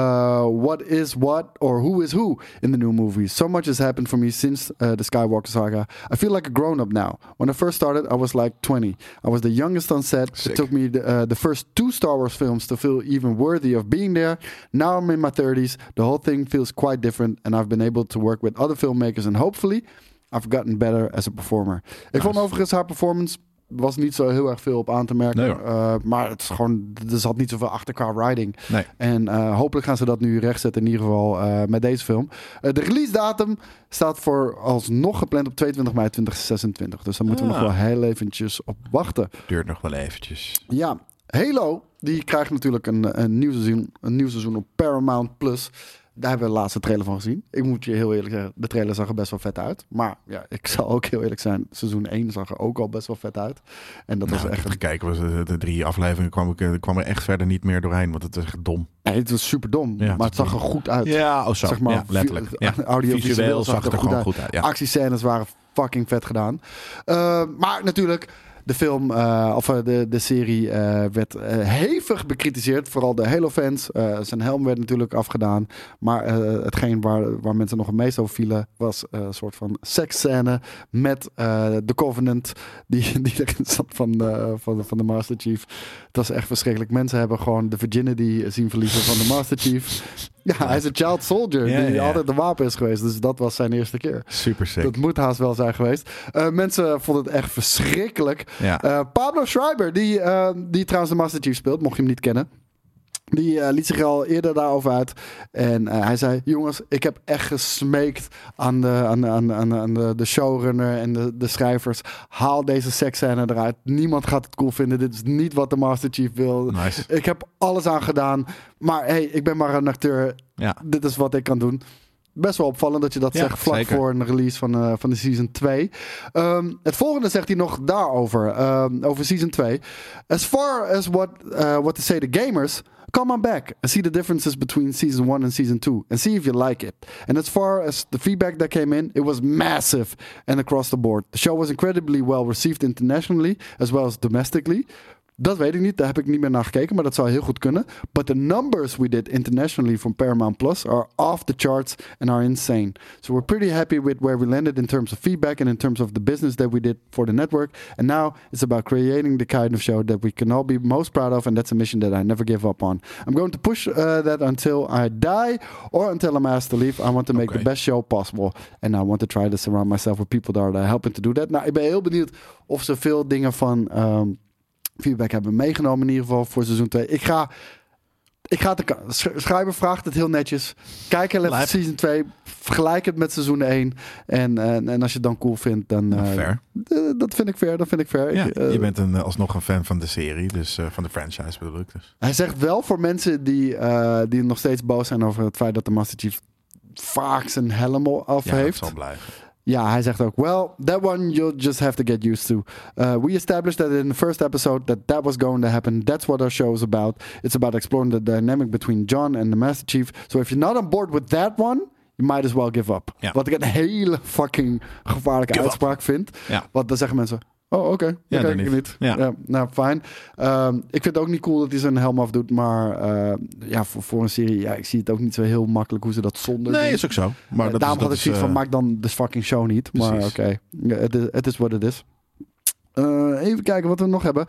what is what or who is who in the new movie. So much has happened for me since the Skywalker saga. I feel like a grown-up now. When I first started, I was like 20. I was the youngest on set. Sick. It took me the first 2 Star Wars films to feel even worthy of being there. Now I'm in my 30s. The whole thing feels quite different and I've been able to work with other filmmakers and hopefully I've gotten better as a performer. Ik vond overigens haar performance was niet zo heel erg veel op aan te merken. Nee, maar het is gewoon, er zat niet zoveel achter qua writing. Nee. En hopelijk gaan ze dat nu rechtzetten in ieder geval met deze film. De release datum staat voor alsnog gepland op 22 mei 2026. Dus daar moeten we nog wel heel eventjes op wachten. Duurt nog wel eventjes. Ja, Halo, die krijgt natuurlijk een nieuw seizoen op Paramount+. Daar hebben we de laatste trailer van gezien. Ik moet je heel eerlijk zeggen, de trailer zag er best wel vet uit. Maar ja, ik zal ook heel eerlijk zijn, seizoen 1 zag er ook al best wel vet uit. En dat was echt... Gekeken, de 3 afleveringen kwam er echt verder niet meer doorheen, want het is echt dom. Nee, het was super dom, ja, maar het zag er goed uit. Ja, zeg maar, letterlijk. Ja. Audiovisueel zag het er gewoon goed uit. Ja. Actiescènes waren fucking vet gedaan. Maar natuurlijk... De film, de serie werd hevig bekritiseerd. Vooral de Halo-fans. Zijn helm werd natuurlijk afgedaan. Maar hetgeen waar mensen nog het meest over vielen... was een soort van seksscène met The Covenant... die erin zat van de Master Chief. Het was echt verschrikkelijk. Mensen hebben gewoon de virginity zien verliezen van de Master Chief... Ja, hij is een child soldier die altijd de wapen is geweest. Dus dat was zijn eerste keer. Super sick. Dat moet haast wel zijn geweest. Mensen vonden het echt verschrikkelijk. Ja. Pablo Schreiber, die trouwens de Master Chief speelt, mocht je hem niet kennen. Die liet zich al eerder daarover uit. En hij zei, jongens, ik heb echt gesmeekt aan de showrunner en de schrijvers. Haal deze seksscène eruit. Niemand gaat het cool vinden. Dit is niet wat de Master Chief wil. Nice. Ik heb alles aan gedaan. Maar hey, ik ben maar een acteur. Ja. Dit is wat ik kan doen. Best wel opvallend dat je dat zegt vlak zeker. Voor een release van de season 2. Het volgende zegt hij nog daarover. Over season 2. As far as what to say the gamers... Come on back and see the differences between season 1 and season 2 and see if you like it. And as far as the feedback that came in, it was massive and across the board. The show was incredibly well received internationally as well as domestically. Dat weet ik niet, daar heb ik niet meer naar gekeken, maar dat zou heel goed kunnen. But the numbers we did internationally from Paramount Plus are off the charts and are insane. So we're pretty happy with where we landed in terms of feedback and in terms of the business that we did for the network. And now it's about creating the kind of show that we can all be most proud of, and that's a mission that I never give up on. I'm going to push that until I die or until I'm asked to leave. I want to make the best show possible. And I want to try to surround myself with people that are helping to do that. Nou, ik ben heel benieuwd of ze veel dingen van... feedback hebben meegenomen in ieder geval voor seizoen 2. Ik ga de schrijver vraagt het heel netjes. Kijk even seizoen 2. Vergelijk het met seizoen 1. En als je het dan cool vindt, dan... fair. Dat vind ik fair, Ja, je bent alsnog een fan van de serie, dus van de franchise bedoel ik dus. Hij zegt wel voor mensen die nog steeds boos zijn over het feit dat de Master Chief vaak zijn helm af heeft. Dat zal blijven. Ja, hij zegt ook, well, that one you'll just have to get used to. We established that in the first episode that was going to happen. That's what our show is about. It's about exploring the dynamic between John and the Master Chief. So if you're not on board with that one, you might as well give up. Ja. Wat ik een hele fucking gevaarlijke uitspraak vind. Ja. Want dan zeggen mensen... Oh, oké. Ja, dat kijk ik niet. Ja. Ja, nou, fijn. Ik vind het ook niet cool dat hij zijn helm af doet, maar voor een serie, ja, ik zie het ook niet zo heel makkelijk hoe ze dat zonder... Nee, is ook zo. Maar daarom had ik zoiets van, maak dan de fucking show niet. Precies. Maar oké, het is wat het is. Even kijken wat we nog hebben.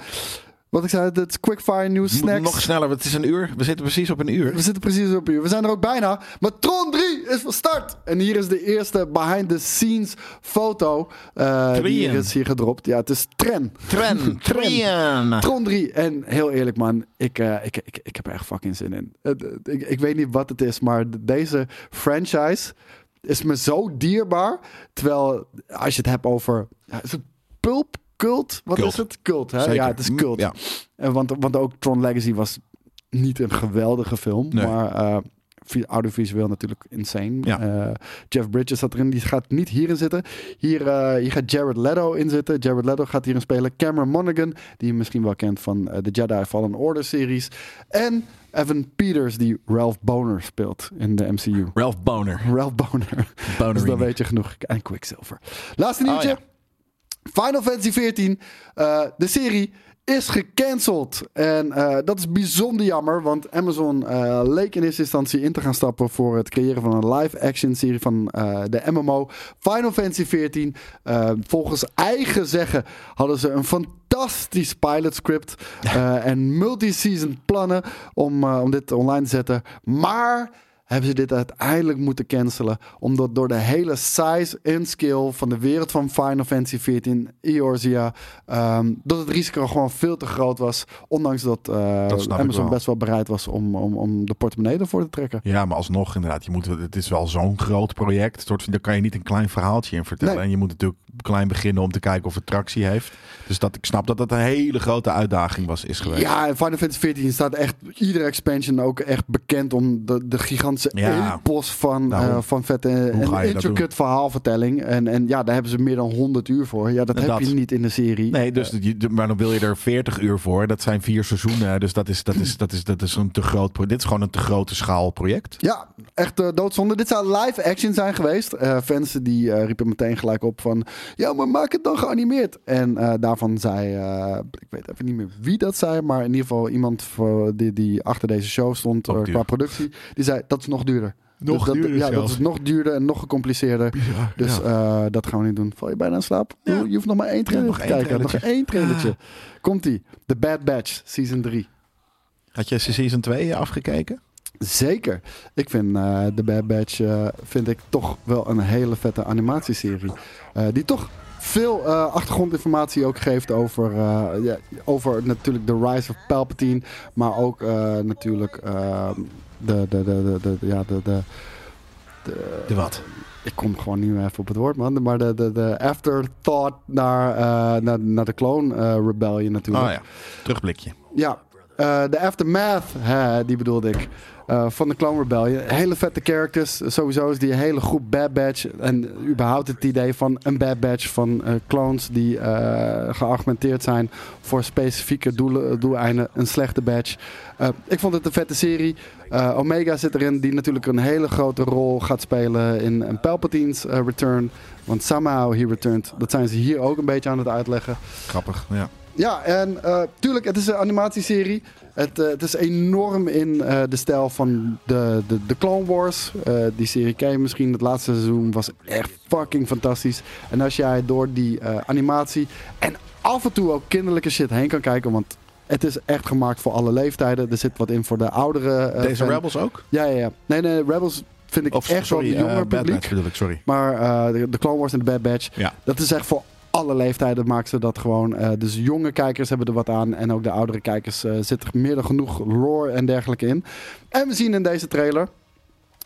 Wat ik zei, het is quickfire nieuws, snacks. Nog sneller, want het is een uur. We zitten precies op een uur. We zijn er ook bijna. Maar Tron 3 is van start. En hier is de eerste behind-the-scenes foto. Die is hier gedropt. Ja, het is Tron. Tron 3. En heel eerlijk, man. Ik heb er echt fucking zin in. Ik weet niet wat het is, maar deze franchise is me zo dierbaar. Terwijl, als je het hebt over... Ja, is het pulp? Cult? Wat is het? Cult, hè? Zeker. Ja, het is cult. Ja. Want ook Tron Legacy was niet een geweldige film. Nee. Maar audiovisueel natuurlijk insane. Ja. Jeff Bridges zat erin. Die gaat niet hierin zitten. Hier gaat Jared Leto in zitten. Jared Leto gaat hierin spelen. Cameron Monaghan, die je misschien wel kent van de Jedi Fallen Order series. En Evan Peters, die Ralph Boner speelt in de MCU. Ralph Boner. Dus dan weet je genoeg. En Quicksilver. Laatste nieuwtje. Oh, ja. Final Fantasy XIV, de serie, is gecanceld. En dat is bijzonder jammer, want Amazon leek in eerste instantie in te gaan stappen voor het creëren van een live-action serie van de MMO. Final Fantasy XIV, volgens eigen zeggen, hadden ze een fantastisch pilot script en multi-season plannen om dit online te zetten. Maar... hebben ze dit uiteindelijk moeten cancelen. Omdat door de hele size en scale van de wereld van Final Fantasy XIV, Eorzea, dat het risico gewoon veel te groot was. Ondanks dat, Amazon best wel bereid was om de portemonnee ervoor te trekken. Ja, maar alsnog inderdaad. Het is wel zo'n groot project. Daar kan je niet een klein verhaaltje in vertellen. Nee. En je moet natuurlijk klein beginnen om te kijken of het tractie heeft. Dus ik snap dat een hele grote uitdaging is geweest. Ja, en Final Fantasy XIV staat echt iedere expansion ook echt bekend om de gigantische impos van vette en intricate verhaalvertelling. En ja, daar hebben ze meer dan 100 uur voor. Ja, dat heb je niet in de serie. Nee, dus, maar dan wil je er 40 uur voor. Dat zijn 4 seizoenen. Dus dat is een te groot project. Dit is gewoon een te grote schaal project. Ja, echt doodzonde. Dit zou live action zijn geweest. Fans die riepen meteen gelijk op van... Ja, maar maak het dan geanimeerd. En daarvan zei... ik weet even niet meer wie dat zei... maar in ieder geval iemand die achter deze show stond qua productie... die zei, dat is nog duurder. Dat is nog duurder en nog gecompliceerder. Bizar, dus dat gaan we niet doen. Val je bijna in slaap? Ja. Je hoeft nog maar één trailer te kijken. Nog één trailertje. Komt-ie. The Bad Batch, season 3. Had je season 2 afgekeken? Zeker. Ik vind The Bad Batch toch wel een hele vette animatieserie. Die toch veel achtergrondinformatie ook geeft over natuurlijk de Rise of Palpatine. Maar ook natuurlijk de wat? Ik kom gewoon niet meer even op het woord, man. Maar de afterthought naar de Clone Rebellion natuurlijk. Oh ja, terugblikje. Ja, de aftermath, die bedoelde ik. Van de Clone Rebellion. Hele vette characters. Sowieso is die hele groep Bad Batch. En überhaupt het idee van een Bad Batch van clones die geargumenteerd zijn voor specifieke doeleinden. Een slechte batch. Ik vond het een vette serie. Omega zit erin, die natuurlijk een hele grote rol gaat spelen in Palpatine's return. Want somehow he returned. Dat zijn ze hier ook een beetje aan het uitleggen. Grappig, ja. Ja, en tuurlijk, het is een animatieserie. Het is enorm in de stijl van de Clone Wars. Die serie ken je misschien. Het laatste seizoen was echt fucking fantastisch. En als jij door die animatie en af en toe ook kinderlijke shit heen kan kijken, want het is echt gemaakt voor alle leeftijden. Er zit wat in voor de ouderen. Deze Rebels ook? Ja. Nee, Rebels vind ik echt zo'n jonger publiek. Batch, bedoel ik, sorry. Maar de Clone Wars en de Bad Batch, ja. Dat is echt voor alle leeftijden maken ze dat gewoon. Dus jonge kijkers hebben er wat aan. En ook de oudere kijkers zit er meer dan genoeg lore en dergelijke in. En we zien in deze trailer,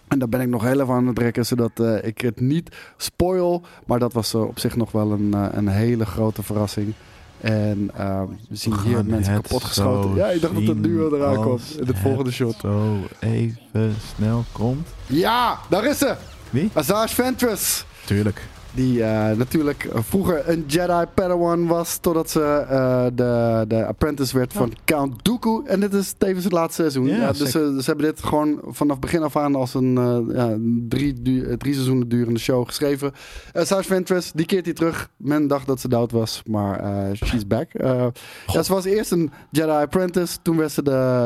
en daar ben ik nog heel even aan het rekken, zodat ik het niet spoil. Maar dat was op zich nog wel een hele grote verrassing. En we zien hier mensen kapotgeschoten. Ja, ik dacht dat het nu wel eraan komt. In het volgende shot. Zo even snel komt. Ja, daar is ze! Wie? Asajj Ventress. Tuurlijk. Die natuurlijk vroeger een Jedi Padawan was, totdat ze de apprentice werd van Count Dooku. En dit is tevens het laatste seizoen. Yeah, ja, dus ze hebben dit gewoon vanaf begin af aan als een drie seizoenen durende show geschreven. Asajj Ventress, die keert hij terug. Men dacht dat ze dood was, maar she's back. Ja, ze was eerst een Jedi apprentice. Toen werd ze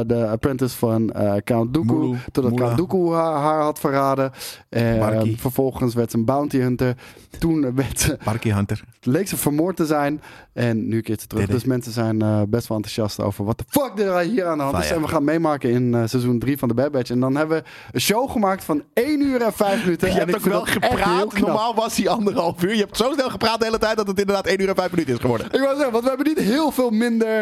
de apprentice van Count Dooku. Totdat Count Dooku haar had verraden. Vervolgens werd ze een bounty hunter. Toen werd ze, leek ze vermoord te zijn. En nu keert ze terug. Dus mensen zijn best wel enthousiast over wat de fuck er hier aan de hand is. En we gaan meemaken in seizoen 3 van de Bad Batch. En dan hebben we een show gemaakt van 1 uur en 5 minuten. Je hebt ook wel gepraat. Normaal was die 1,5 uur. Je hebt zo snel gepraat de hele tijd dat het inderdaad 1 uur en 5 minuten is geworden. Ik wou zeggen, want we hebben niet heel veel minder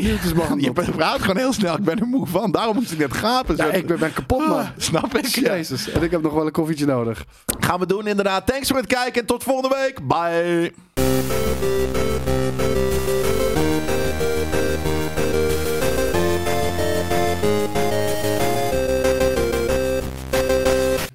nieuwtjes behandeld. Je hebt gepraat gewoon heel snel. Ik ben er moe van. Daarom moest ik net gapen. Ja, ik ben kapot, man. Snap ik? Jezus. En ik heb nog wel een koffietje nodig. Gaan we doen inderdaad. Thanks voor het kijken. Tot volgende week. Bye.